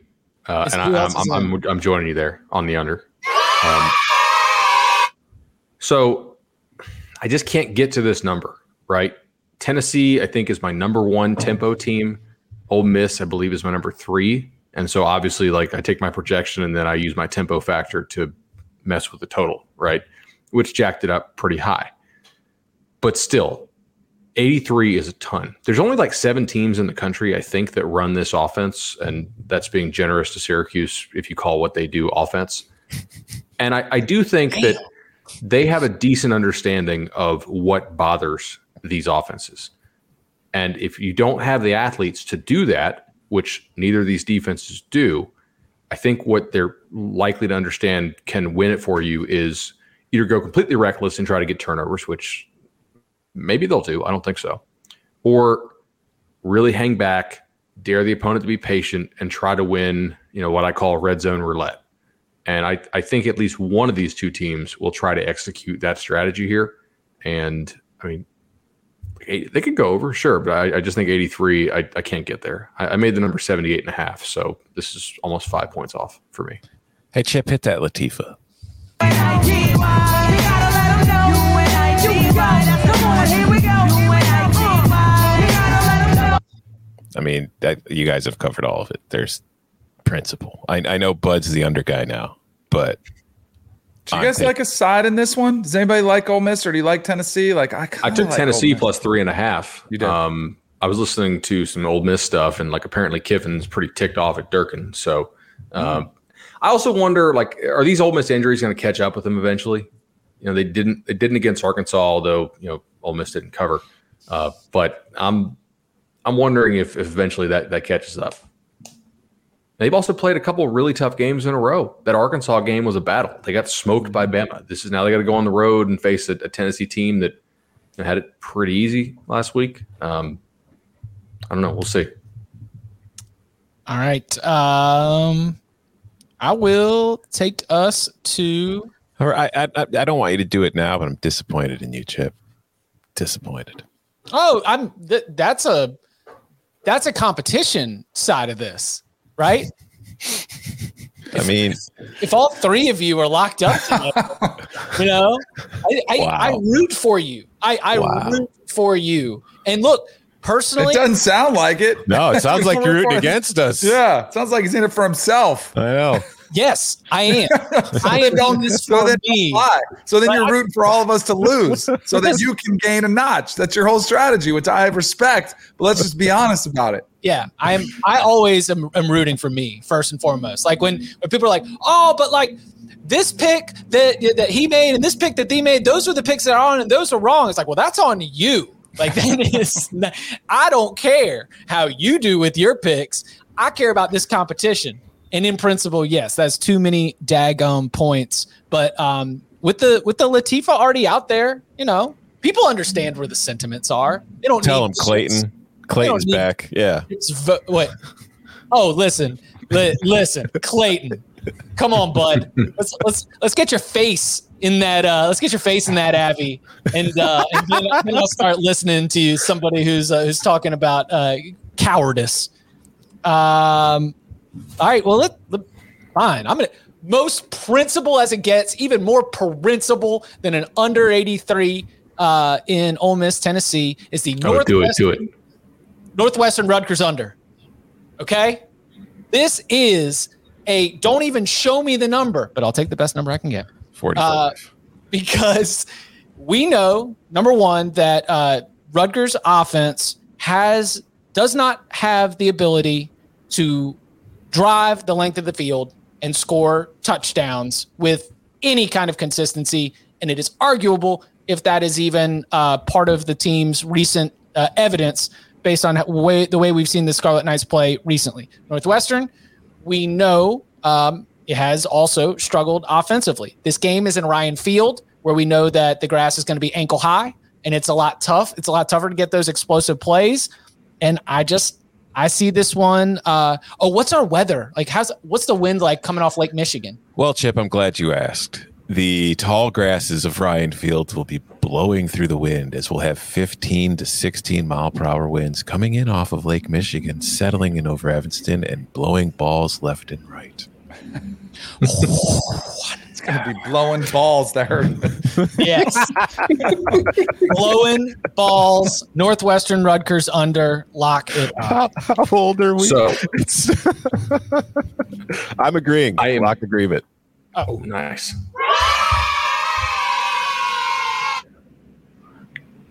Uh, and I, I'm, I'm, I'm, I'm joining you there on the under. Um, so I just can't get to this number, right? Tennessee, I think, is my number one tempo team. Ole Miss, I believe, is my number three. And so obviously, like, I take my projection and then I use my tempo factor to mess with the total, right? Which jacked it up pretty high. But still, eighty-three is a ton. There's only like seven teams in the country, I think, that run this offense. And that's being generous to Syracuse if you call what they do offense. And I, I do think that they have a decent understanding of what bothers these offenses. And if you don't have the athletes to do that, which neither of these defenses do, I think what they're likely to understand can win it for you is either go completely reckless and try to get turnovers, which maybe they'll do. I don't think so. Or really hang back, dare the opponent to be patient, and try to win, you know, what I call red zone roulette. And I, I think at least one of these two teams will try to execute that strategy here. And, I mean, they could go over, sure, but I, I just think eighty-three, I, I can't get there. I, I made the number seventy-eight and a half, so this is almost five points off for me. Hey, Chip, hit that Latifah. I mean, that you guys have covered all of it. There's principle. I, I know Bud's the under guy now, but... Do you guys pick. Like a side in this one? Does anybody like Ole Miss or do you like Tennessee? Like I, I took like Tennessee plus three and a half. You did. Um, I was listening to some Ole Miss stuff and like apparently Kiffin's pretty ticked off at Durkin. So um, mm. I also wonder, like, are these Ole Miss injuries going to catch up with them eventually? You know, they didn't. They didn't against Arkansas, although you know Ole Miss didn't cover. Uh, but I'm I'm wondering if, if eventually that that catches up. They've also played a couple of really tough games in a row. That Arkansas game was a battle. They got smoked by Bama. This is now they got to go on the road and face a, a Tennessee team that had it pretty easy last week. Um, I don't know. We'll see. All right. Um, I will take us to. Or I, I I don't want you to do it now, but I'm disappointed in you, Chip. Disappointed. Oh, I'm. Th- that's a that's a competition side of this. Right? I mean, if, if all three of you are locked up, together, you know, I, I, wow. I root for you. I, I wow. root for you. And look, personally, it doesn't sound like it. No, it sounds like you're rooting against us. Yeah, it sounds like he's in it for himself. I know. Yes, I am. so I am on this for so me. So then but you're I, rooting for all of us to lose so that you can gain a notch. That's your whole strategy, which I respect. But let's just be honest about it. Yeah, I'm. I always am, am rooting for me first and foremost. Like when, when people are like, "Oh, but like this pick that that he made and this pick that they made, those were the picks that are on and those are wrong." It's like, well, that's on you. Like that is. Not, I don't care how you do with your picks. I care about this competition. And in principle, yes, that's too many daggum points. But um, with the with the Latifah already out there, you know, people understand where the sentiments are. They don't tell them Clayton. Clayton's back. Yeah. It's vo- wait. Oh, listen, li- listen, Clayton. Come on, bud. Let's let's let's get your face in that. Uh, let's get your face in that, Abby, and, uh, and then, then I'll start listening to somebody who's uh, who's talking about uh, cowardice. Um. All right. Well, let, let, fine. I'm gonna most principle as it gets, even more principle than an under eighty-three. uh, in Ole Miss, Tennessee, is the oh, Northwestern, do it, do it. Northwestern Rutgers under. Okay? This is a don't even show me the number, but I'll take the best number I can get. forty-four Uh, because we know, number one, that uh, Rutgers offense has does not have the ability to drive the length of the field and score touchdowns with any kind of consistency. And it is arguable if that is even uh, part of the team's recent uh, evidence based on way, the way we've seen the Scarlet Knights play recently. Northwestern, we know um, it has also struggled offensively. This game is in Ryan Field, where we know that the grass is going to be ankle high, and it's a lot tough. It's a lot tougher to get those explosive plays. And I just, I see this one. Uh, oh, what's our weather? Like, how's what's the wind like coming off Lake Michigan? Well, Chip, I'm glad you asked. The tall grasses of Ryan Fields will be blowing through the wind, as we'll have fifteen to sixteen mile per hour winds coming in off of Lake Michigan, settling in over Evanston and blowing balls left and right. Oh, it's going to be blowing balls there. Yes. Blowing balls. Northwestern Rutgers under. Lock it up. How, how old are we? So, I'm agreeing. I am. Lock agreement. Oh, nice.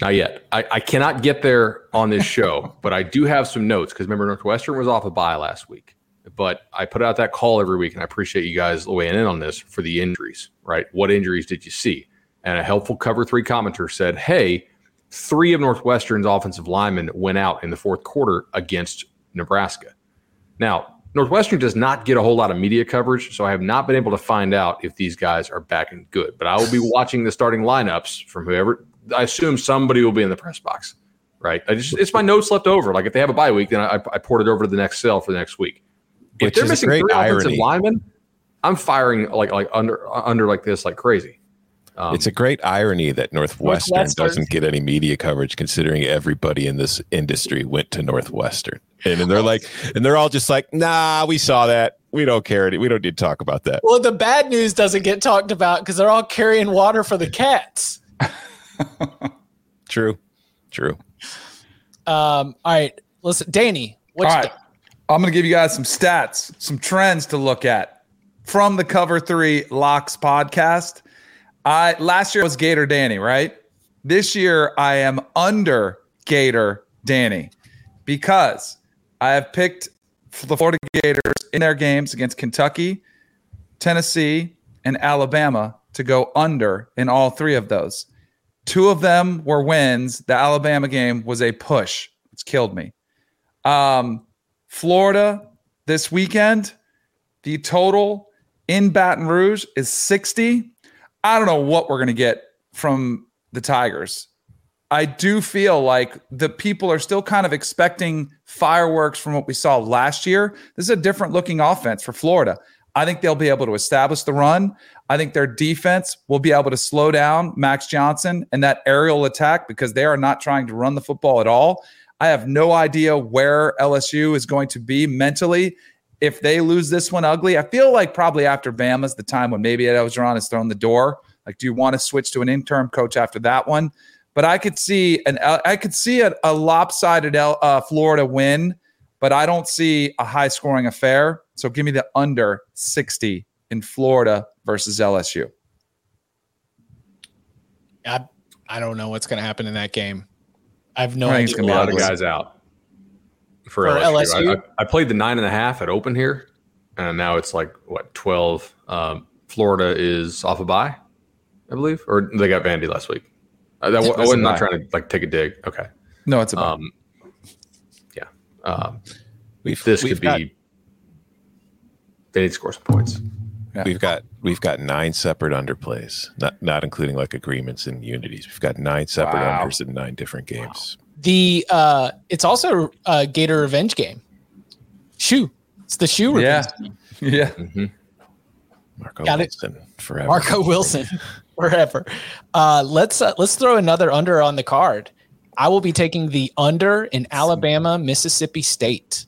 Not yet. I, I cannot get there on this show, but I do have some notes because remember, Northwestern was off a bye last week. But I put out that call every week, and I appreciate you guys weighing in on this for the injuries, right? What injuries did you see? And a helpful Cover three commenter said, hey, three of Northwestern's offensive linemen went out in the fourth quarter against Nebraska. Now, Northwestern does not get a whole lot of media coverage, so I have not been able to find out if these guys are back and good. But I will be watching the starting lineups from whoever. I assume somebody will be in the press box, right? I just, it's my notes left over. Like if they have a bye week, then I, I port it over to the next cell for the next week. If Which they're missing three irony. offensive linemen, I'm firing like like under under like this like crazy. Um, it's a great irony that Northwestern, Northwestern doesn't get any media coverage, considering everybody in this industry went to Northwestern. And, and they're like, and they're all just like, nah, we saw that. We don't care. We don't need to talk about that. Well, the bad news doesn't get talked about because they're all carrying water for the cats. True. True. Um, all right. Listen, Danny. All right. Th- I'm going to give you guys some stats, some trends to look at from the Cover three Locks podcast. I Last year I was Gator Danny, right? This year I am under Gator Danny because I have picked the Florida Gators in their games against Kentucky, Tennessee, and Alabama to go under in all three of those. Two of them were wins. The Alabama game was a push. It's killed me. Um, Florida this weekend, the total in Baton Rouge is sixty. I don't know what we're going to get from the Tigers. I do feel like the people are still kind of expecting fireworks from what we saw last year. This is a different looking offense for Florida. I think they'll be able to establish the run. I think their defense will be able to slow down Max Johnson and that aerial attack because they are not trying to run the football at all. I have no idea where L S U is going to be mentally if they lose this one ugly. I feel like probably after Bama's the time when maybe Ed Ogeron has thrown the door. Like, do you want to switch to an interim coach after that one? But I could see an I could see a, a lopsided L, uh, Florida win, but I don't see a high scoring affair. So give me the under sixty in Florida versus L S U. I I don't know what's going to happen in that game. I've no idea. A lot of guys out for, for L S U. L S U? I, I played the nine and a half at open here, and now it's like what twelve. Um, Florida is off a bye, I believe, or they got Vandy last week. I, that, I wasn't not trying to like take a dig. Okay. No, it's a um, yeah. Um, we've this we've could got, be. They need to score some points. Yeah. We've got we've got nine separate underplays, not not including like agreements and unities. We've got nine separate wow. unders in nine different games. Wow. The uh, it's also a Gator revenge game. Shoe, it's the shoe revenge. Yeah, game. yeah. Mm-hmm. Marco got Wilson it. forever. Marco Wilson. Wherever. Uh, let's uh, let's throw another under on the card. I will be taking the under in Alabama, Mississippi State.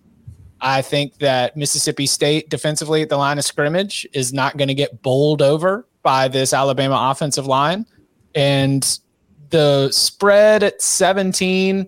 I think that Mississippi State defensively at the line of scrimmage is not going to get bowled over by this Alabama offensive line. And the spread at seventeen.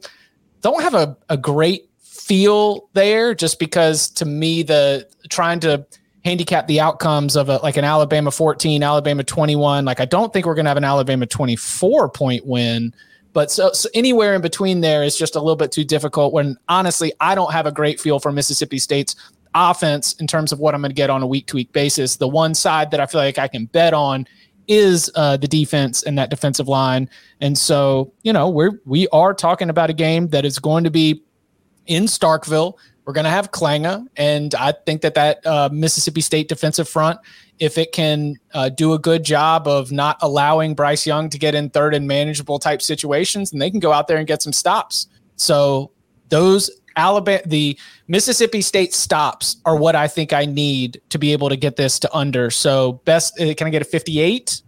Don't have a, a great feel there, just because to me, the trying to handicap the outcomes of a, like an Alabama fourteen, Alabama twenty-one, like I don't think we're going to have an Alabama twenty-four point win, but so, so anywhere in between there is just a little bit too difficult when honestly, I don't have a great feel for Mississippi State's offense in terms of what I'm going to get on a week to week basis. The one side that I feel like I can bet on is uh, the defense and that defensive line. And so, you know, we're, we are talking about a game that is going to be in Starkville. We're going to have Klanga, and I think that that uh, Mississippi State defensive front, if it can uh, do a good job of not allowing Bryce Young to get in third and manageable type situations, and they can go out there and get some stops. So those Alabama, the Mississippi State stops are what I think I need to be able to get this to under. So best, can I get a fifty-eight?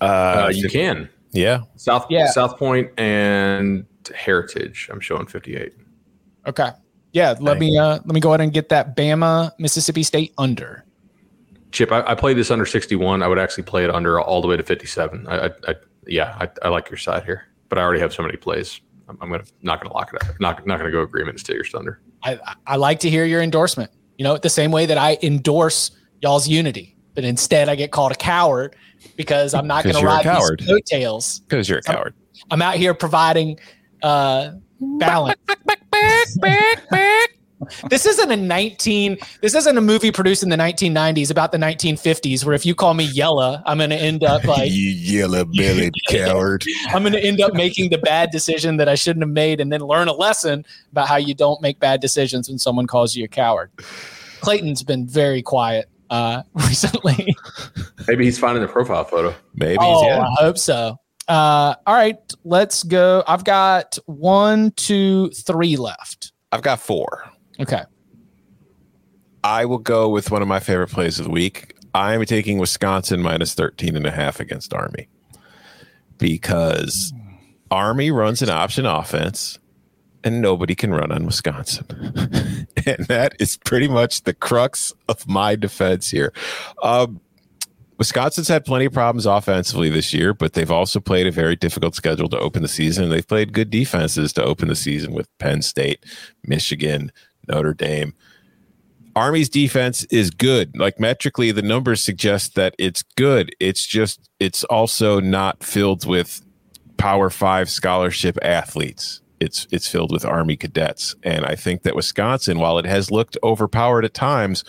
Uh, uh, you can. Yeah. South, yeah. South Point and Heritage. I'm showing fifty-eight. Okay. Yeah, let me uh, let me go ahead and get that Bama Mississippi State under. Chip, I, I played this under sixty-one. I would actually play it under all the way to fifty-seven. I, I, I yeah, I, I like your side here, but I already have so many plays. I'm, I'm gonna not gonna lock it up. Not not gonna go agreement and steal your thunder. I I like to hear your endorsement. You know, the same way that I endorse y'all's unity, but instead I get called a coward because I'm not gonna ride these coattails. Because you're a coward. I'm, I'm out here providing uh, balance. This isn't a nineteen. This isn't a movie produced in the nineteen nineties about the nineteen fifties, where if you call me Yella, I'm going to end up like you yellow-bellied coward. I'm going to end up making the bad decision that I shouldn't have made, and then learn a lesson about how you don't make bad decisions when someone calls you a coward. Clayton's been very quiet uh, recently. Maybe he's finding the profile photo. Maybe. Oh, yeah. I hope so. Uh, all right, let's go. I've got one, two, three left. I've got four. Okay. I will go with one of my favorite plays of the week. I'm taking Wisconsin minus thirteen and a half against Army, because Army runs an option offense and nobody can run on Wisconsin. And that is pretty much the crux of my defense here. Um, Wisconsin's had plenty of problems offensively this year, but they've also played a very difficult schedule to open the season. They've played good defenses to open the season with Penn State, Michigan, Notre Dame. Army's defense is good. Like metrically, the numbers suggest that it's good. It's just, it's also not filled with Power Five scholarship athletes. It's, it's filled with Army cadets. And I think that Wisconsin, while it has looked overpowered at times,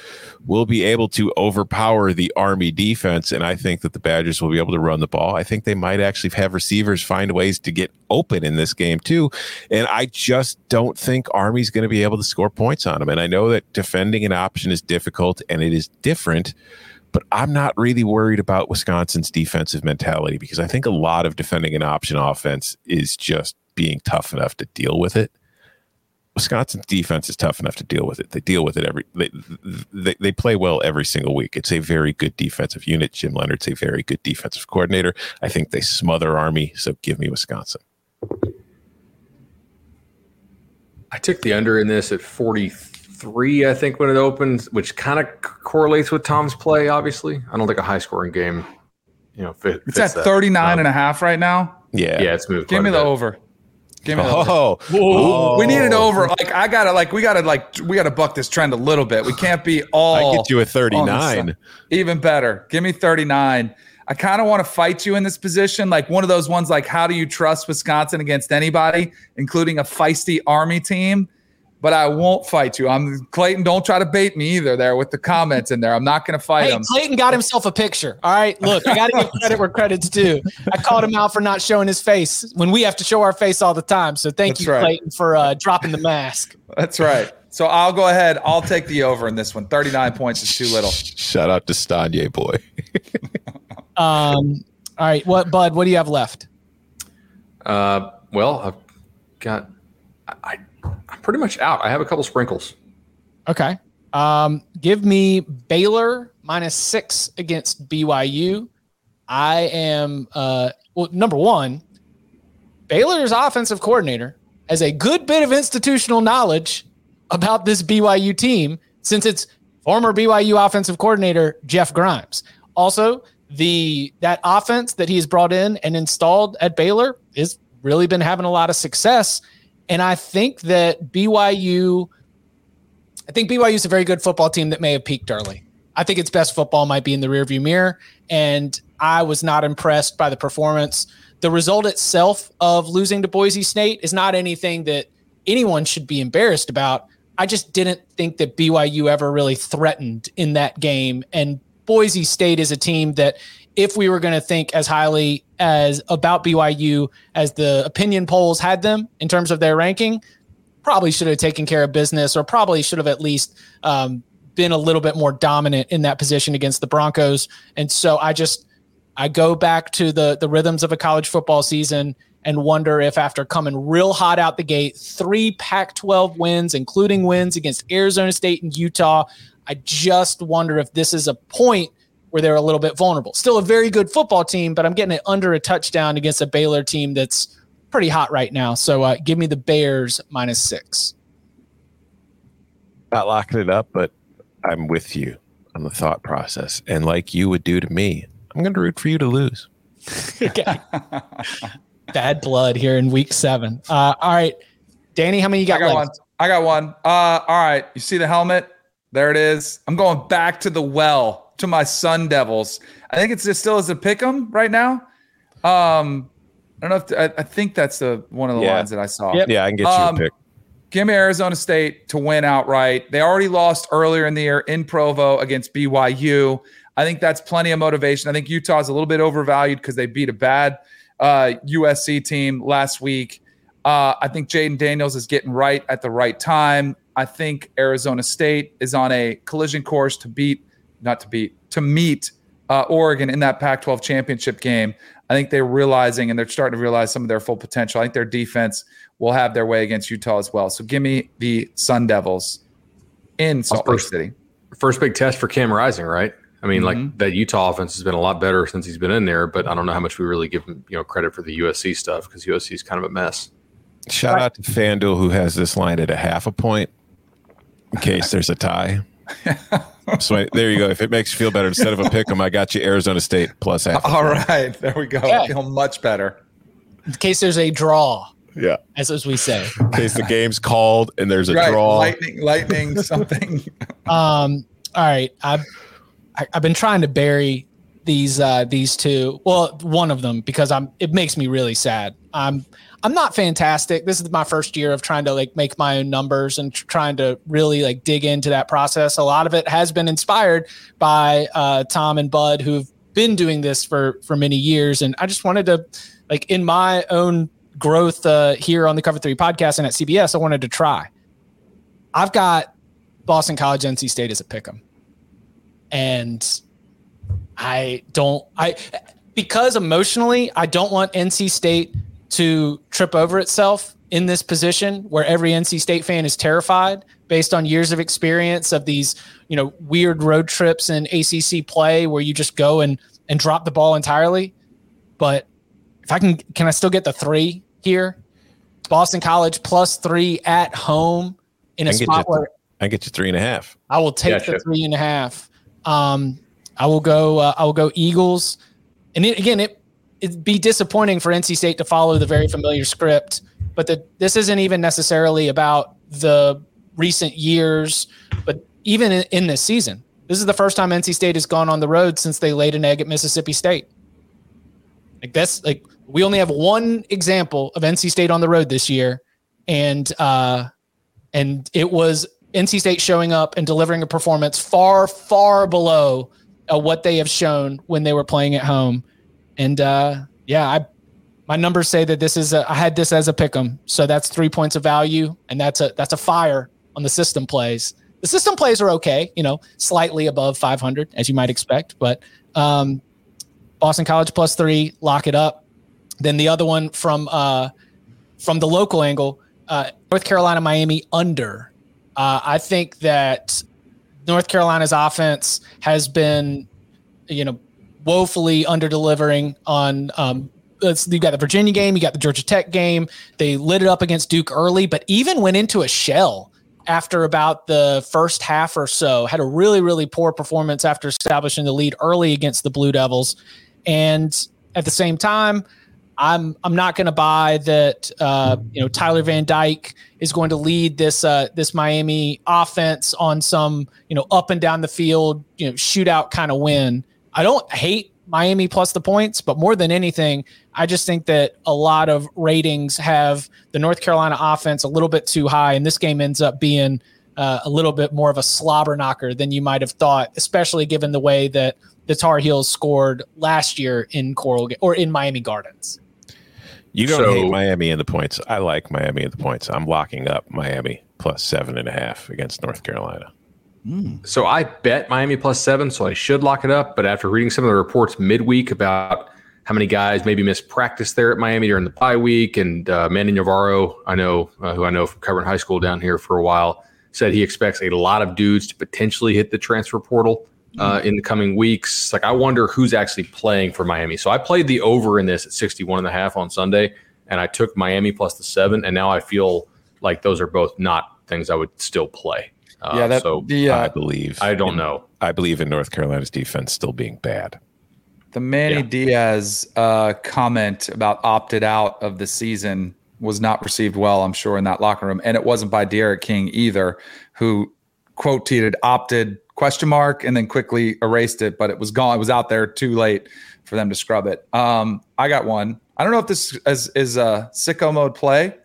will be able to overpower the Army defense. And I think that the Badgers will be able to run the ball. I think they might actually have receivers find ways to get open in this game too. And I just don't think Army's going to be able to score points on them. And I know that defending an option is difficult and it is different, but I'm not really worried about Wisconsin's defensive mentality, because I think a lot of defending an option offense is just being tough enough to deal with it. Wisconsin's defense is tough enough to deal with it. They deal with it every, they, they, they play well every single week. It's a very good defensive unit. Jim Leonard's a very good defensive coordinator. I think they smother Army, so give me Wisconsin. I took the under in this at forty-three, I think, when it opens, which kind of correlates with Tom's play, obviously. I don't think a high-scoring game, you know, fit, it's fits at thirty-nine um, and a half right now. Yeah, yeah, it's moved. Give me the over. Give me the oh. over. Oh. We need an over. Like I gotta, like we gotta, like we gotta buck this trend a little bit. We can't be all. I get you a thirty-nine. Even better. Give me thirty-nine. I kind of want to fight you in this position, like one of those ones. Like, how do you trust Wisconsin against anybody, including a feisty Army team? But I won't fight you. I'm Clayton. Don't try to bait me either there with the comments in there. I'm not going to fight hey, him. Clayton got himself a picture. All right, look, I got to give credit where credit's due. I called him out for not showing his face when we have to show our face all the time. So thank That's you, right. Clayton, for uh, dropping the mask. That's right. So I'll go ahead. I'll take the over in this one. thirty-nine points is too little. Shout out to Stanye boy. um. All right, what, Bud? What do you have left? Uh. Well, I've got. I. I I'm pretty much out. I have a couple sprinkles. Okay. Um, give me Baylor minus six against B Y U. I am, uh, well, number one, Baylor's offensive coordinator has a good bit of institutional knowledge about this B Y U team, since it's former B Y U offensive coordinator Jeff Grimes. Also, the that offense that he's brought in and installed at Baylor has really been having a lot of success. And I think that B Y U, I think B Y U is a very good football team that may have peaked early. I think its best football might be in the rearview mirror, and I was not impressed by the performance. The result itself of losing to Boise State is not anything that anyone should be embarrassed about. I just didn't think that B Y U ever really threatened in that game, and Boise State is a team that if we were going to think as highly as about B Y U as the opinion polls had them in terms of their ranking, probably should have taken care of business, or probably should have at least um, been a little bit more dominant in that position against the Broncos. And so I just, I go back to the the rhythms of a college football season and wonder if after coming real hot out the gate, three Pac twelve wins, including wins against Arizona State and Utah, I just wonder if this is a point where they're a little bit vulnerable. Still a very good football team, but I'm getting it under a touchdown against a Baylor team that's pretty hot right now. So uh, give me the Bears minus six. Not locking it up, but I'm with you on the thought process. And like you would do to me, I'm going to root for you to lose. Okay. Bad blood here in week seven. Uh, all right, Danny, how many you got, I got left? One. I got one. Uh, all right. You see the helmet? There it is. I'm going back to the well, to my Sun Devils. I think it's just still as a pick 'em right now. Um, I don't know if th- I, I think that's the one of the yeah. lines that I saw. Yep. Yeah, I can get you um, a pick. Give me Arizona State to win outright. They already lost earlier in the year in Provo against B Y U. I think that's plenty of motivation. I think Utah's a little bit overvalued because they beat a bad uh, U S C team last week. Uh, I think Jaden Daniels is getting right at the right time. I think Arizona State is on a collision course to beat, not to beat, to meet uh, Oregon in that Pac twelve championship game. I think they're realizing and they're starting to realize some of their full potential. I think their defense will have their way against Utah as well. So give me the Sun Devils in Salt Lake City. First big test for Cam Rising, right? I mean, mm-hmm. like that Utah offense has been a lot better since he's been in there, but I don't know how much we really give him, you know, credit for the U S C stuff because U S C is kind of a mess. Shout out to FanDuel who has this line at a half a point. In case there's a tie. So there you go. If it makes you feel better, instead of a pick 'em, I got you Arizona State plus half. All right. There we go. Yeah. I feel much better. In case there's a draw. Yeah. As, as we say. In case the game's called and there's a right. draw. Lightning, lightning, something. um. All right. I've, I, I've been trying to bury these uh, these two. Well, one of them, because I'm. It makes me really sad. I'm. I'm not fantastic. This is my first year of trying to like make my own numbers and tr- trying to really like dig into that process. A lot of it has been inspired by uh, Tom and Bud, who've been doing this for, for many years. And I just wanted to like in my own growth uh, here on the Cover three podcast and at C B S, I wanted to try. I've got Boston College, N C State as a pick 'em. And I don't, I, because emotionally, I don't want N C State to trip over itself in this position where every N C State fan is terrified based on years of experience of these, you know, weird road trips in A C C play where you just go and, and drop the ball entirely. But if I can, can I still get the three here? Boston College plus three at home in a spot where I get you three and a half. I will take gotcha. the three and a half. Um, I will go, uh, I will go Eagles. And it, again, it, it'd be disappointing for N C State to follow the very familiar script, but the, this isn't even necessarily about the recent years, but even in, in this season. This is the first time N C State has gone on the road since they laid an egg at Mississippi State. Like that's like we only have one example of N C State on the road this year, and uh, and it was N C State showing up and delivering a performance far, far below uh, what they have shown when they were playing at home. And, uh, yeah, I, my numbers say that this is a, I had this as a pick 'em. So that's three points of value. And that's a, that's a fire on the system plays. The system plays are okay. You know, slightly above five hundred as you might expect, but, um, Boston College plus three, lock it up. Then the other one from, uh, from the local angle, uh, North Carolina, Miami under, uh, I think that North Carolina's offense has been, you know, woefully under-delivering on um, – you got the Virginia game, you got the Georgia Tech game. They lit it up against Duke early, but even went into a shell after about the first half or so. Had a really, really poor performance after establishing the lead early against the Blue Devils. And at the same time, I'm I'm not going to buy that, uh, you know, Tyler Van Dyke is going to lead this uh, this Miami offense on some, you know, up and down the field, you know, shootout kind of win. I don't hate Miami plus the points, but more than anything, I just think that a lot of ratings have the North Carolina offense a little bit too high, and this game ends up being uh, a little bit more of a slobber knocker than you might have thought, especially given the way that the Tar Heels scored last year in Coral or in Miami Gardens. You don't so, hate Miami in the points. I like Miami in the points. I'm locking up Miami plus seven and a half against North Carolina. Mm. So I bet Miami plus seven, so I should lock it up. But after reading some of the reports midweek about how many guys maybe missed practice there at Miami during the bye week, and uh, Manny Navarro, I know, uh, who I know from covering high school down here for a while, said he expects a lot of dudes to potentially hit the transfer portal Uh, in the coming weeks. Like, I wonder who's actually playing for Miami. So I played the over in this at sixty-one and a half on Sunday, and I took Miami plus the seven, and now I feel like those are both not things I would still play. Uh, yeah, that, so the, uh, I believe. I don't in, know. I believe in North Carolina's defense still being bad. The Manny yeah. Diaz uh, comment about opted out of the season was not received well, I'm sure, in that locker room, and it wasn't by Derek King either, who quote tweeted opted question mark, and then quickly erased it, but it was gone. It was out there too late for them to scrub it. Um, I got one. I don't know if this is, is a sicko mode play,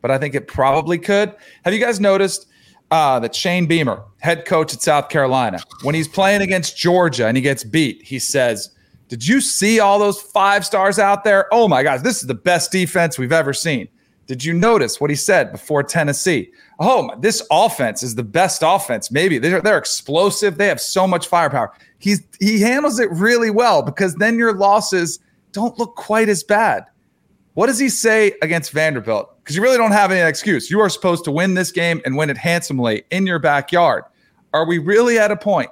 but I think it probably could. Have you guys noticed uh, that Shane Beamer, head coach at South Carolina, when he's playing against Georgia and he gets beat, he says, "Did you see all those five stars out there? Oh my gosh, this is the best defense we've ever seen." Did you notice what he said before Tennessee? Oh, this offense is the best offense. Maybe they're, they're explosive. They have so much firepower. He's he handles it really well, because then your losses don't look quite as bad. What does he say against Vanderbilt? Because you really don't have any excuse. You are supposed to win this game and win it handsomely in your backyard. Are we really at a point?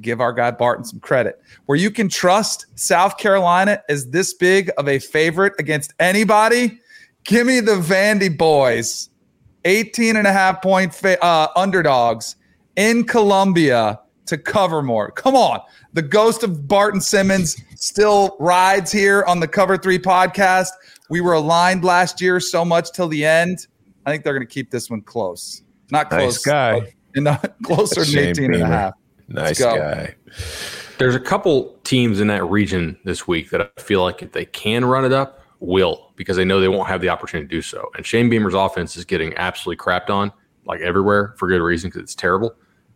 Give our guy Barton some credit, where you can trust South Carolina as this big of a favorite against anybody? Give me the Vandy boys, eighteen and a half point fa- uh, underdogs in Columbia to cover more. Come on. The ghost of Barton Simmons still rides here on the Cover three podcast. We were aligned last year so much till the end. I think they're going to keep this one close. Not close. Nice guy. Not closer than eighteen and a half. Nice guy. There's a couple teams in that region this week that I feel like if they can run it up, will, because they know they won't have the opportunity to do so. And Shane Beamer's offense is getting absolutely crapped on, like, everywhere, for good reason, because it's terrible.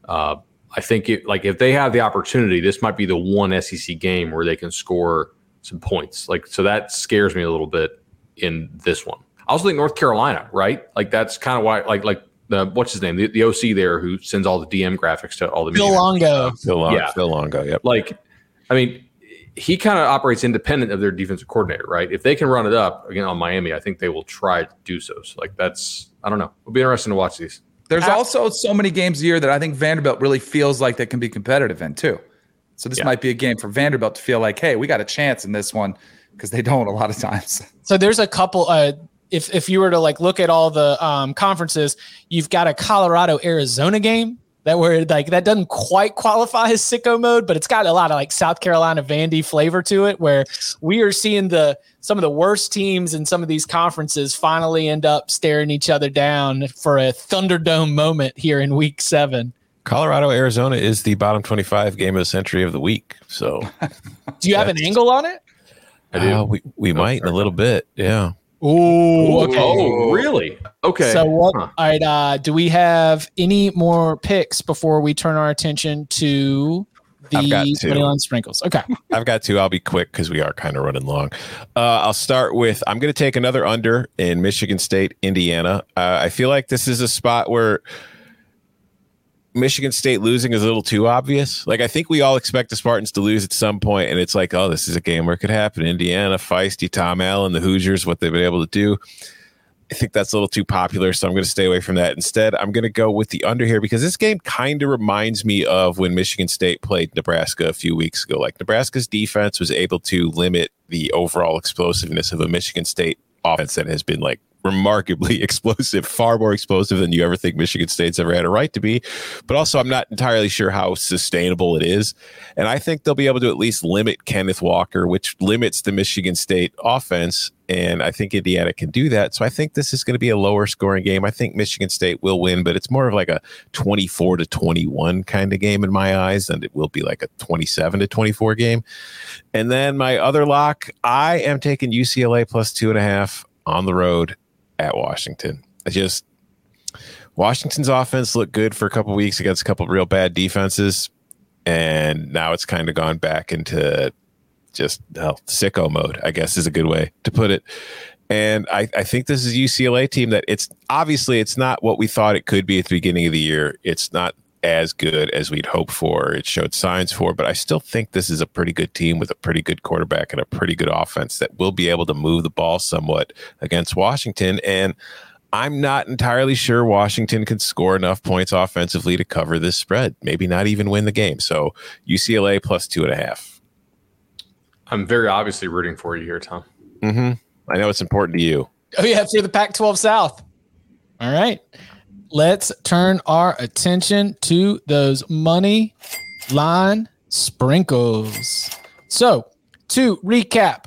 Uh, I think it, like if they have the opportunity, this might be the one S E C game where they can score some points. Like, so that scares me a little bit in this one. I also think North Carolina, right? Like, that's kind of why, like, like the, what's his name? The, the O C there who sends all the D M graphics to all the media. Phil Longo. Phil Longo. Yeah. Phil Longo. Yep. Like, I mean, he kind of operates independent of their defensive coordinator, right? If they can run it up again on Miami, I think they will try to do so. So, like, that's, I don't know. It'll be interesting to watch these. There's After- also so many games a year that I think Vanderbilt really feels like they can be competitive in too. So this yeah. might be a game for Vanderbilt to feel like, hey, we got a chance in this one, because they don't a lot of times. So there's a couple, uh, if, if you were to like look at all the um, conferences, you've got a Colorado Arizona game. That were like that doesn't quite qualify as sicko mode, but it's got a lot of like South Carolina Vandy flavor to it, where we are seeing the some of the worst teams in some of these conferences finally end up staring each other down for a Thunderdome moment here in week seven. Colorado Arizona is the bottom twenty-five game of the century of the week. So, do you have an angle on it? I do. Uh, we we no, might in a little bit. Yeah. Ooh, okay. Oh, really? Okay. So, what, huh. all right, uh, do we have any more picks before we turn our attention to the twenty-one sprinkles? Okay. I've got two. I'll be quick because we are kind of running long. Uh, I'll start with I'm going to take another under in Michigan State, Indiana. Uh, I feel like this is a spot where Michigan State losing is a little too obvious. Like, I think we all expect the Spartans to lose at some point, and it's like, oh, this is a game where it could happen. Indiana, feisty, Tom Allen, the Hoosiers, what they've been able to do. I think that's a little too popular, so I'm going to stay away from that. Instead, I'm going to go with the under here, because this game kind of reminds me of when Michigan State played Nebraska a few weeks ago. Like, Nebraska's defense was able to limit the overall explosiveness of a Michigan State offense that has been, like, remarkably explosive, far more explosive than you ever think Michigan State's ever had a right to be. But also, I'm not entirely sure how sustainable it is. And I think they'll be able to at least limit Kenneth Walker, which limits the Michigan State offense. And I think Indiana can do that. So I think this is going to be a lower scoring game. I think Michigan State will win, but it's more of like a twenty-four to twenty-one kind of game in my eyes, and it will be like a twenty-seven to twenty-four game. And then my other lock, I am taking U C L A plus two and a half on the road at Washington. I just, Washington's offense looked good for a couple of weeks against a couple of real bad defenses. And now it's kind of gone back into just well, sicko mode, I guess is a good way to put it. And I, I think this is a U C L A team that it's obviously it's not what we thought it could be at the beginning of the year. It's not as good as we'd hoped for. It showed signs for, but I still think this is a pretty good team with a pretty good quarterback and a pretty good offense that will be able to move the ball somewhat against Washington. And I'm not entirely sure Washington can score enough points offensively to cover this spread, maybe not even win the game. So U C L A plus two and a half. I'm very obviously rooting for you here, Tom. Mm-hmm. I know it's important to you. Oh, yeah, for the Pac twelve South. All right. Let's turn our attention to those money line sprinkles. So, to recap,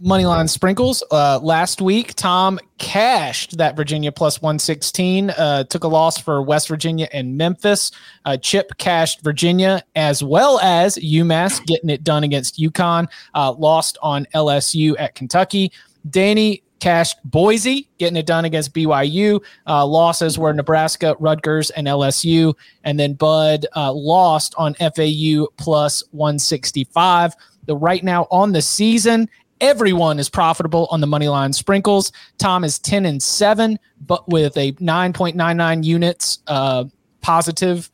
money line sprinkles. Uh, last week, Tom cashed that Virginia plus one sixteen, uh, took a loss for West Virginia and Memphis. Uh, Chip cashed Virginia as well as UMass getting it done against UConn, uh, lost on L S U at Kentucky. Danny cashed Boise, getting it done against B Y U. Uh, losses were Nebraska, Rutgers, and L S U. And then Bud uh, lost on F A U plus one sixty-five. The right now on the season, everyone is profitable on the money line sprinkles. Tom is ten and seven, but with a nine point nine nine units uh, positive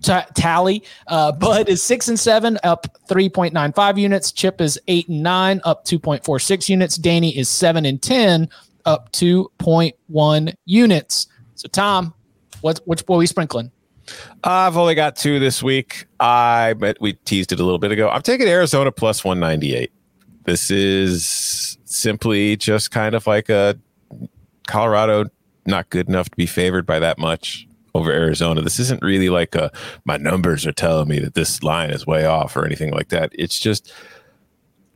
t- tally. Uh, Bud is six and seven, up three point nine five units. Chip is eight and nine, up two point four six units. Danny is seven and ten, up two point one units. So, Tom, what, which boy are we sprinkling? I've only got two this week. I bet we teased it a little bit ago. I'm taking Arizona plus one ninety-eight. This is simply just kind of like a Colorado not good enough to be favored by that much over Arizona. This isn't really like a my numbers are telling me that this line is way off or anything like that. It's just,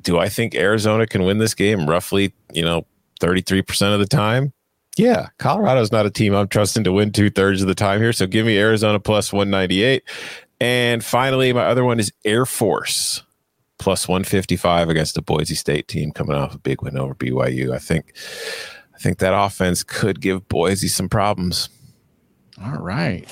do I think Arizona can win this game roughly, you know, thirty-three percent of the time? Yeah, Colorado's not a team I'm trusting to win two-thirds of the time here, so give me Arizona plus one ninety-eight. And finally, my other one is Air Force plus one fifty-five against the Boise State team coming off a big win over B Y U. I think I think that offense could give Boise some problems. All right.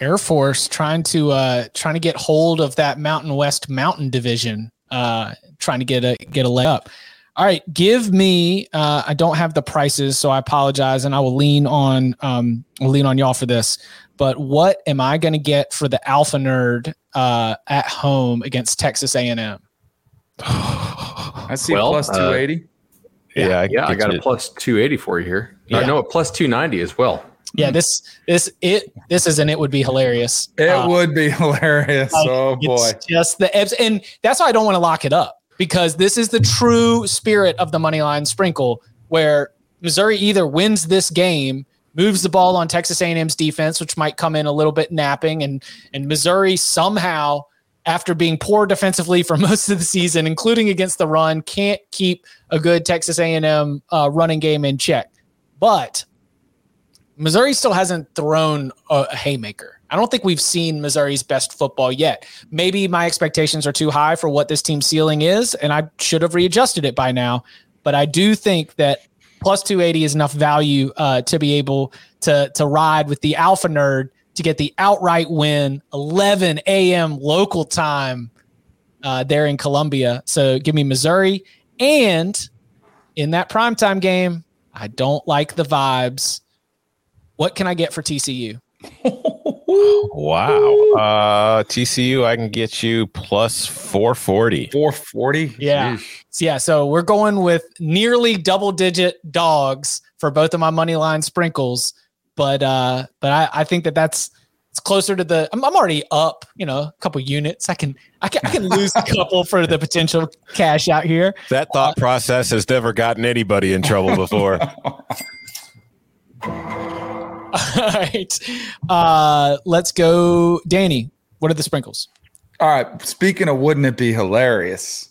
Air Force trying to uh, trying to get hold of that Mountain West Mountain Division, uh, trying to get a get a leg up. All right, give me uh, I don't have the prices, so I apologize, and I will lean on um I'll lean on y'all for this. But what am I going to get for the Alpha Nerd uh, at home against Texas A and M? I see well, a plus two eighty. Uh, yeah, yeah, I, yeah, I got it. A plus two eighty for you here. Yeah. I know a plus two ninety as well. Yeah, this this it this is an it would be hilarious. It um, would be hilarious. Like, oh boy, it's just the ebbs, and that's why I don't want to lock it up, because this is the true spirit of the money line sprinkle, where Missouri either wins this game, moves the ball on Texas A and M's defense, which might come in a little bit napping, and and Missouri somehow, after being poor defensively for most of the season, including against the run, can't keep a good Texas A and M uh, running game in check. But Missouri still hasn't thrown a, a haymaker. I don't think we've seen Missouri's best football yet. Maybe my expectations are too high for what this team's ceiling is, and I should have readjusted it by now. But I do think that plus two eighty is enough value uh, to be able to, to ride with the Alpha Nerd to get the outright win, eleven a.m. local time uh, there in Columbia. So give me Missouri. And in that primetime game, I don't like the vibes. What can I get for T C U? Wow. Uh, T C U, I can get you plus four forty. four forty? Yeah. So, yeah. So we're going with nearly double-digit dogs for both of my money line sprinkles. But uh, but I, I think that that's it's closer to the. I'm, I'm already up, you know, a couple units. I can I can I can lose a couple for the potential cash out here. That thought uh, process has never gotten anybody in trouble before. All right. Uh, let's go. Danny, what are the sprinkles? All right. Speaking of wouldn't it be hilarious?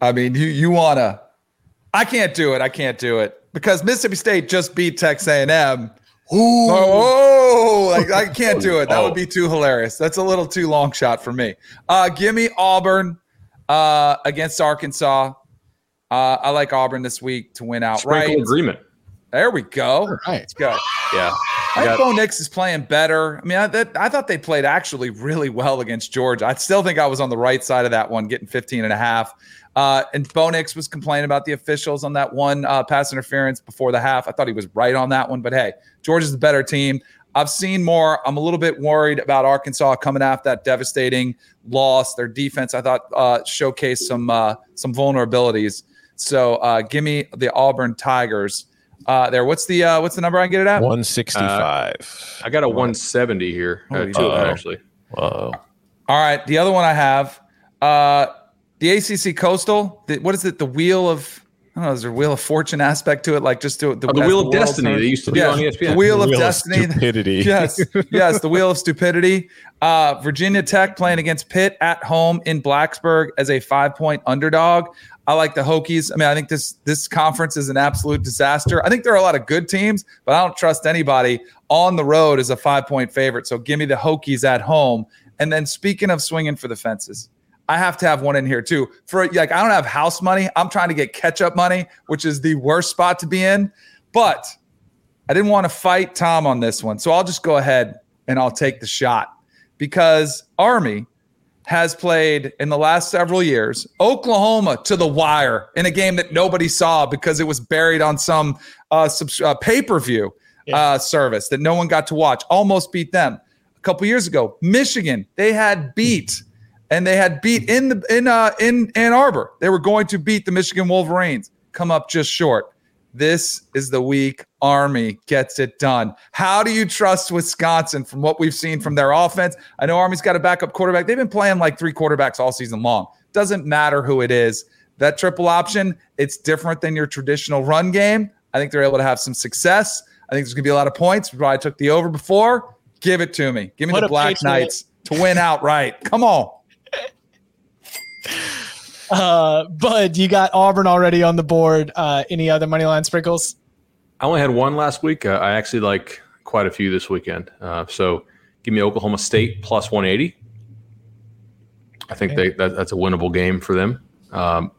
I mean, you you want to – I can't do it. I can't do it. Because Mississippi State just beat Texas A and M. Ooh. Oh, oh I, I can't do it. That would be too hilarious. That's a little too long shot for me. Uh, give me Auburn uh, against Arkansas. Uh, I like Auburn this week to win outright. Sprinkle agreement. There we go. All right. Let's go. Yeah. I think Bo Nix is playing better. I mean, I, that, I thought they played actually really well against Georgia. I still think I was on the right side of that one, getting fifteen and a half. Uh, and Bo Nix was complaining about the officials on that one uh, pass interference before the half. I thought he was right on that one. But, hey, Georgia's the better team. I've seen more. I'm a little bit worried about Arkansas coming after that devastating loss. Their defense, I thought, uh, showcased some, uh, some vulnerabilities. So uh, give me the Auburn Tigers. Uh, there. What's the uh, what's the number I can get it at? one sixty-five. Uh, I got a one seventy here. Uh, two of them, actually. Whoa. All right. The other one I have, uh, the A C C Coastal. The, what is it? The Wheel of I don't know. Is there a Wheel of Fortune aspect to it? Like just do it. The, oh, the Wheel the of Destiny. They used to do yeah, on E S P N. The Wheel the of wheel Destiny. Of stupidity. yes. Yes. The Wheel of Stupidity. Uh, Virginia Tech playing against Pitt at home in Blacksburg as a five point underdog. I like the Hokies. I mean, I think this this conference is an absolute disaster. I think there are a lot of good teams, but I don't trust anybody on the road as a five-point favorite. So give me the Hokies at home. And then speaking of swinging for the fences, I have to have one in here too. For like, I don't have house money. I'm trying to get catch-up money, which is the worst spot to be in. But I didn't want to fight Tom on this one. So I'll just go ahead and I'll take the shot because Army – has played in the last several years, Oklahoma to the wire in a game that nobody saw because it was buried on some uh, subs- uh, pay-per-view yeah. uh, service that no one got to watch. Almost beat them a couple years ago. Michigan, they had beat, and they had beat in the in uh, in Ann Arbor. They were going to beat the Michigan Wolverines. Come up just short. This is the week Army gets it done. How do you trust Wisconsin from what we've seen from their offense? I know Army's got a backup quarterback. They've been playing like three quarterbacks all season long. Doesn't matter who it is. That triple option, it's different than your traditional run game. I think they're able to have some success. I think there's going to be a lot of points. I took the over before. Give it to me. Give me what the Black Knights to win outright. Come on. Uh, Bud, you got Auburn already on the board. Uh, any other money line sprinkles? I only had one last week. Uh, I actually like quite a few this weekend. Uh, so give me Oklahoma State plus one eighty. I think okay. they that, that's a winnable game for them. Um,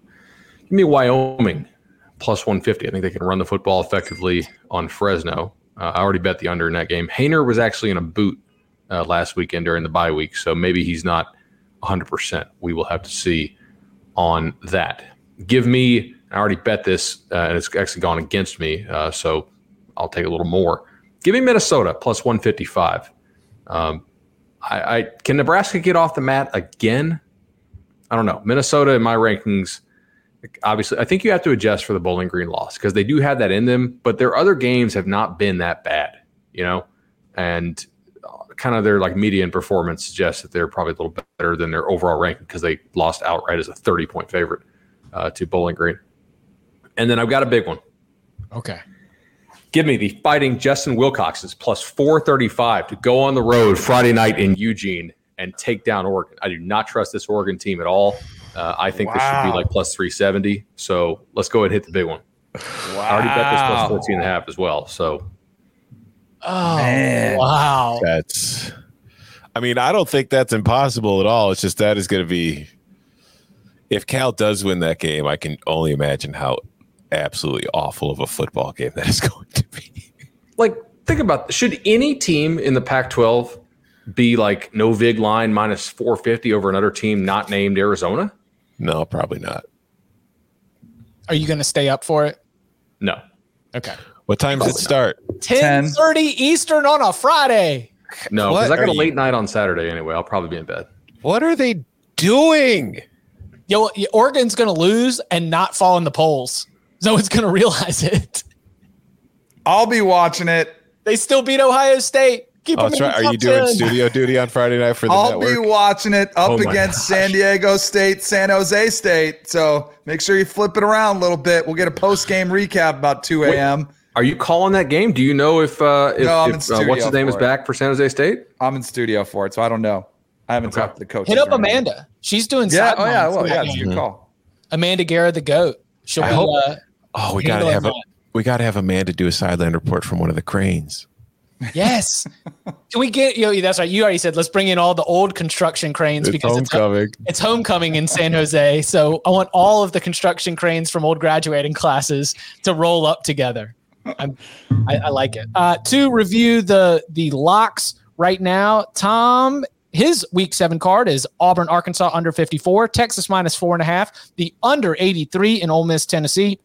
give me Wyoming plus one fifty. I think they can run the football effectively on Fresno. Uh, I already bet the under in that game. Haener was actually in a boot uh, last weekend during the bye week, so maybe he's not one hundred percent. We will have to see on that. Give me, I already bet this, uh, and it's actually gone against me, uh, so I'll take a little more. Give me Minnesota, plus one fifty-five. Um, I, I can Nebraska get off the mat again? I don't know. Minnesota in my rankings, obviously, I think you have to adjust for the Bowling Green loss because they do have that in them, but their other games have not been that bad, you know, and kind of their like median performance suggests that they're probably a little better than their overall ranking because they lost outright as a thirty-point favorite uh, to Bowling Green. And then I've got a big one. Okay. Give me the Fighting Justin Wilcoxes plus four thirty-five to go on the road Friday night in Eugene and take down Oregon. I do not trust this Oregon team at all. Uh, I think wow. this should be like plus three seventy. So let's go ahead and hit the big one. Wow. I already bet this plus fourteen and a half as well. So. Oh, man. Wow. That's, I mean, I don't think that's impossible at all. It's just that is going to be, if Cal does win that game, I can only imagine how absolutely awful of a football game that is going to be. Like, think about this. Should any team in the Pac twelve be like no vig line minus four fifty over another team not named Arizona? No, probably not. Are you going to stay up for it? No. Okay. What time does it start? ten thirty Eastern on a Friday. No, because I got a late you? night on Saturday anyway. I'll probably be in bed. What are they doing? Yo, Oregon's going to lose and not fall in the polls. No one's going to realize it. I'll be watching it. They still beat Ohio State. Keep oh, them that's right. Are you doing ten. Studio duty on Friday night for the I'll network? I'll be watching it up oh against gosh. San Diego State, San Jose State. So make sure you flip it around a little bit. We'll get a post-game recap about two a.m. Are you calling that game? Do you know if, uh, if, no, if uh, what's his name is back for San Jose State? I'm in studio for it, so I don't know. I haven't okay. talked to the coach. Hit up Amanda. Now. She's doing yeah. Oh yeah, well, yeah, it's a good call. Amanda Guerra, the goat. She'll I be. Hope, uh, oh, we gotta have a, we gotta have Amanda do a sideline report from one of the cranes. Yes. Can we get you know, that's right. You already said let's bring in all the old construction cranes it's because homecoming. It's, home, it's homecoming in San Jose. So I want all of the construction cranes from old graduating classes to roll up together. I'm, I, I like it. Uh, to review the the locks right now, Tom. His week seven card is Auburn, Arkansas under fifty-four, Texas minus four and a half, the under eighty-three in Ole Miss, Tennessee,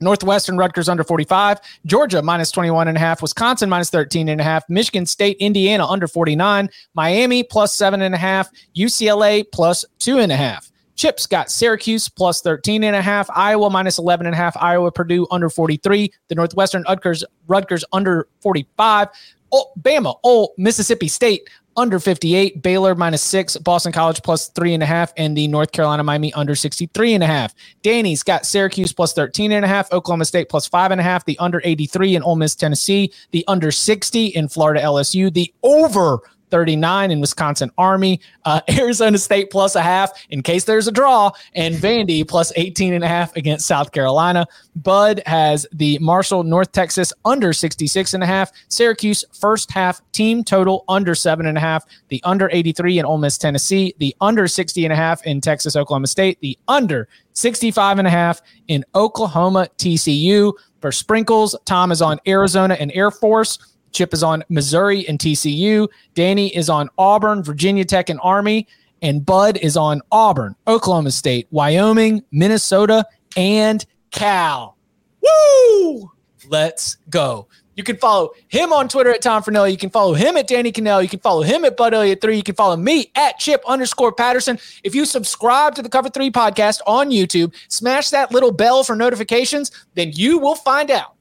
Northwestern, Rutgers under forty-five, Georgia minus twenty-one and a half, Wisconsin minus thirteen and a half, Michigan State, Indiana under forty-nine, Miami plus seven and a half, U C L A plus two and a half. Chip's got Syracuse plus thirteen and a half, Iowa minus eleven and a half, Iowa, Purdue under forty-three, the Northwestern Rutgers, Rutgers under forty-five, oh, Bama, oh, Mississippi State under fifty-eight, Baylor minus six, Boston College plus three and a half, and the North Carolina Miami under sixty-three and a half. Danny's got Syracuse plus thirteen and a half, Oklahoma State plus five and a half, the under eighty-three in Ole Miss, Tennessee, the under sixty in Florida, L S U, the over thirty-nine in Wisconsin Army, uh, Arizona State plus a half in case there's a draw, and Vandy plus eighteen and a half against South Carolina. Bud has the Marshall, North Texas under sixty-six and a half, Syracuse first half team total under seven and a half, the under eighty-three in Ole Miss, Tennessee, the under sixty and a half in Texas, Oklahoma State, the under sixty-five and a half in Oklahoma, T C U. For sprinkles, Tom is on Arizona and Air Force. Chip is on Missouri and T C U. Danny is on Auburn, Virginia Tech, and Army. And Bud is on Auburn, Oklahoma State, Wyoming, Minnesota, and Cal. Woo! Let's go. You can follow him on Twitter at Tom Fornelli. You can follow him at Danny Kanell. You can follow him at Bud Elliott three. You can follow me at Chip underscore Patterson. If you subscribe to the Cover three podcast on YouTube, smash that little bell for notifications, then you will find out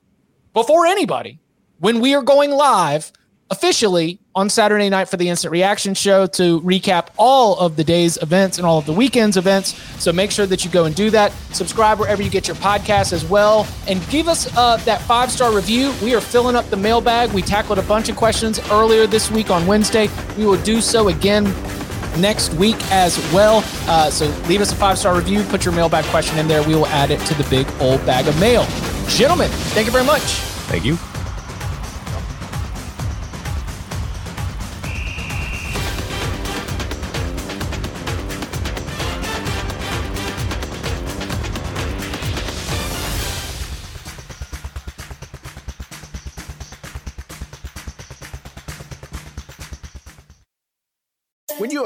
before anybody when we are going live officially on Saturday night for the Instant Reaction Show to recap all of the day's events and all of the weekend's events. So make sure that you go and do that. Subscribe wherever you get your podcasts as well. And give us uh, that five-star review. We are filling up the mailbag. We tackled a bunch of questions earlier this week on Wednesday. We will do so again next week as well. Uh, so leave us a five-star review. Put your mailbag question in there. We will add it to the big old bag of mail. Gentlemen, thank you very much. Thank you. When you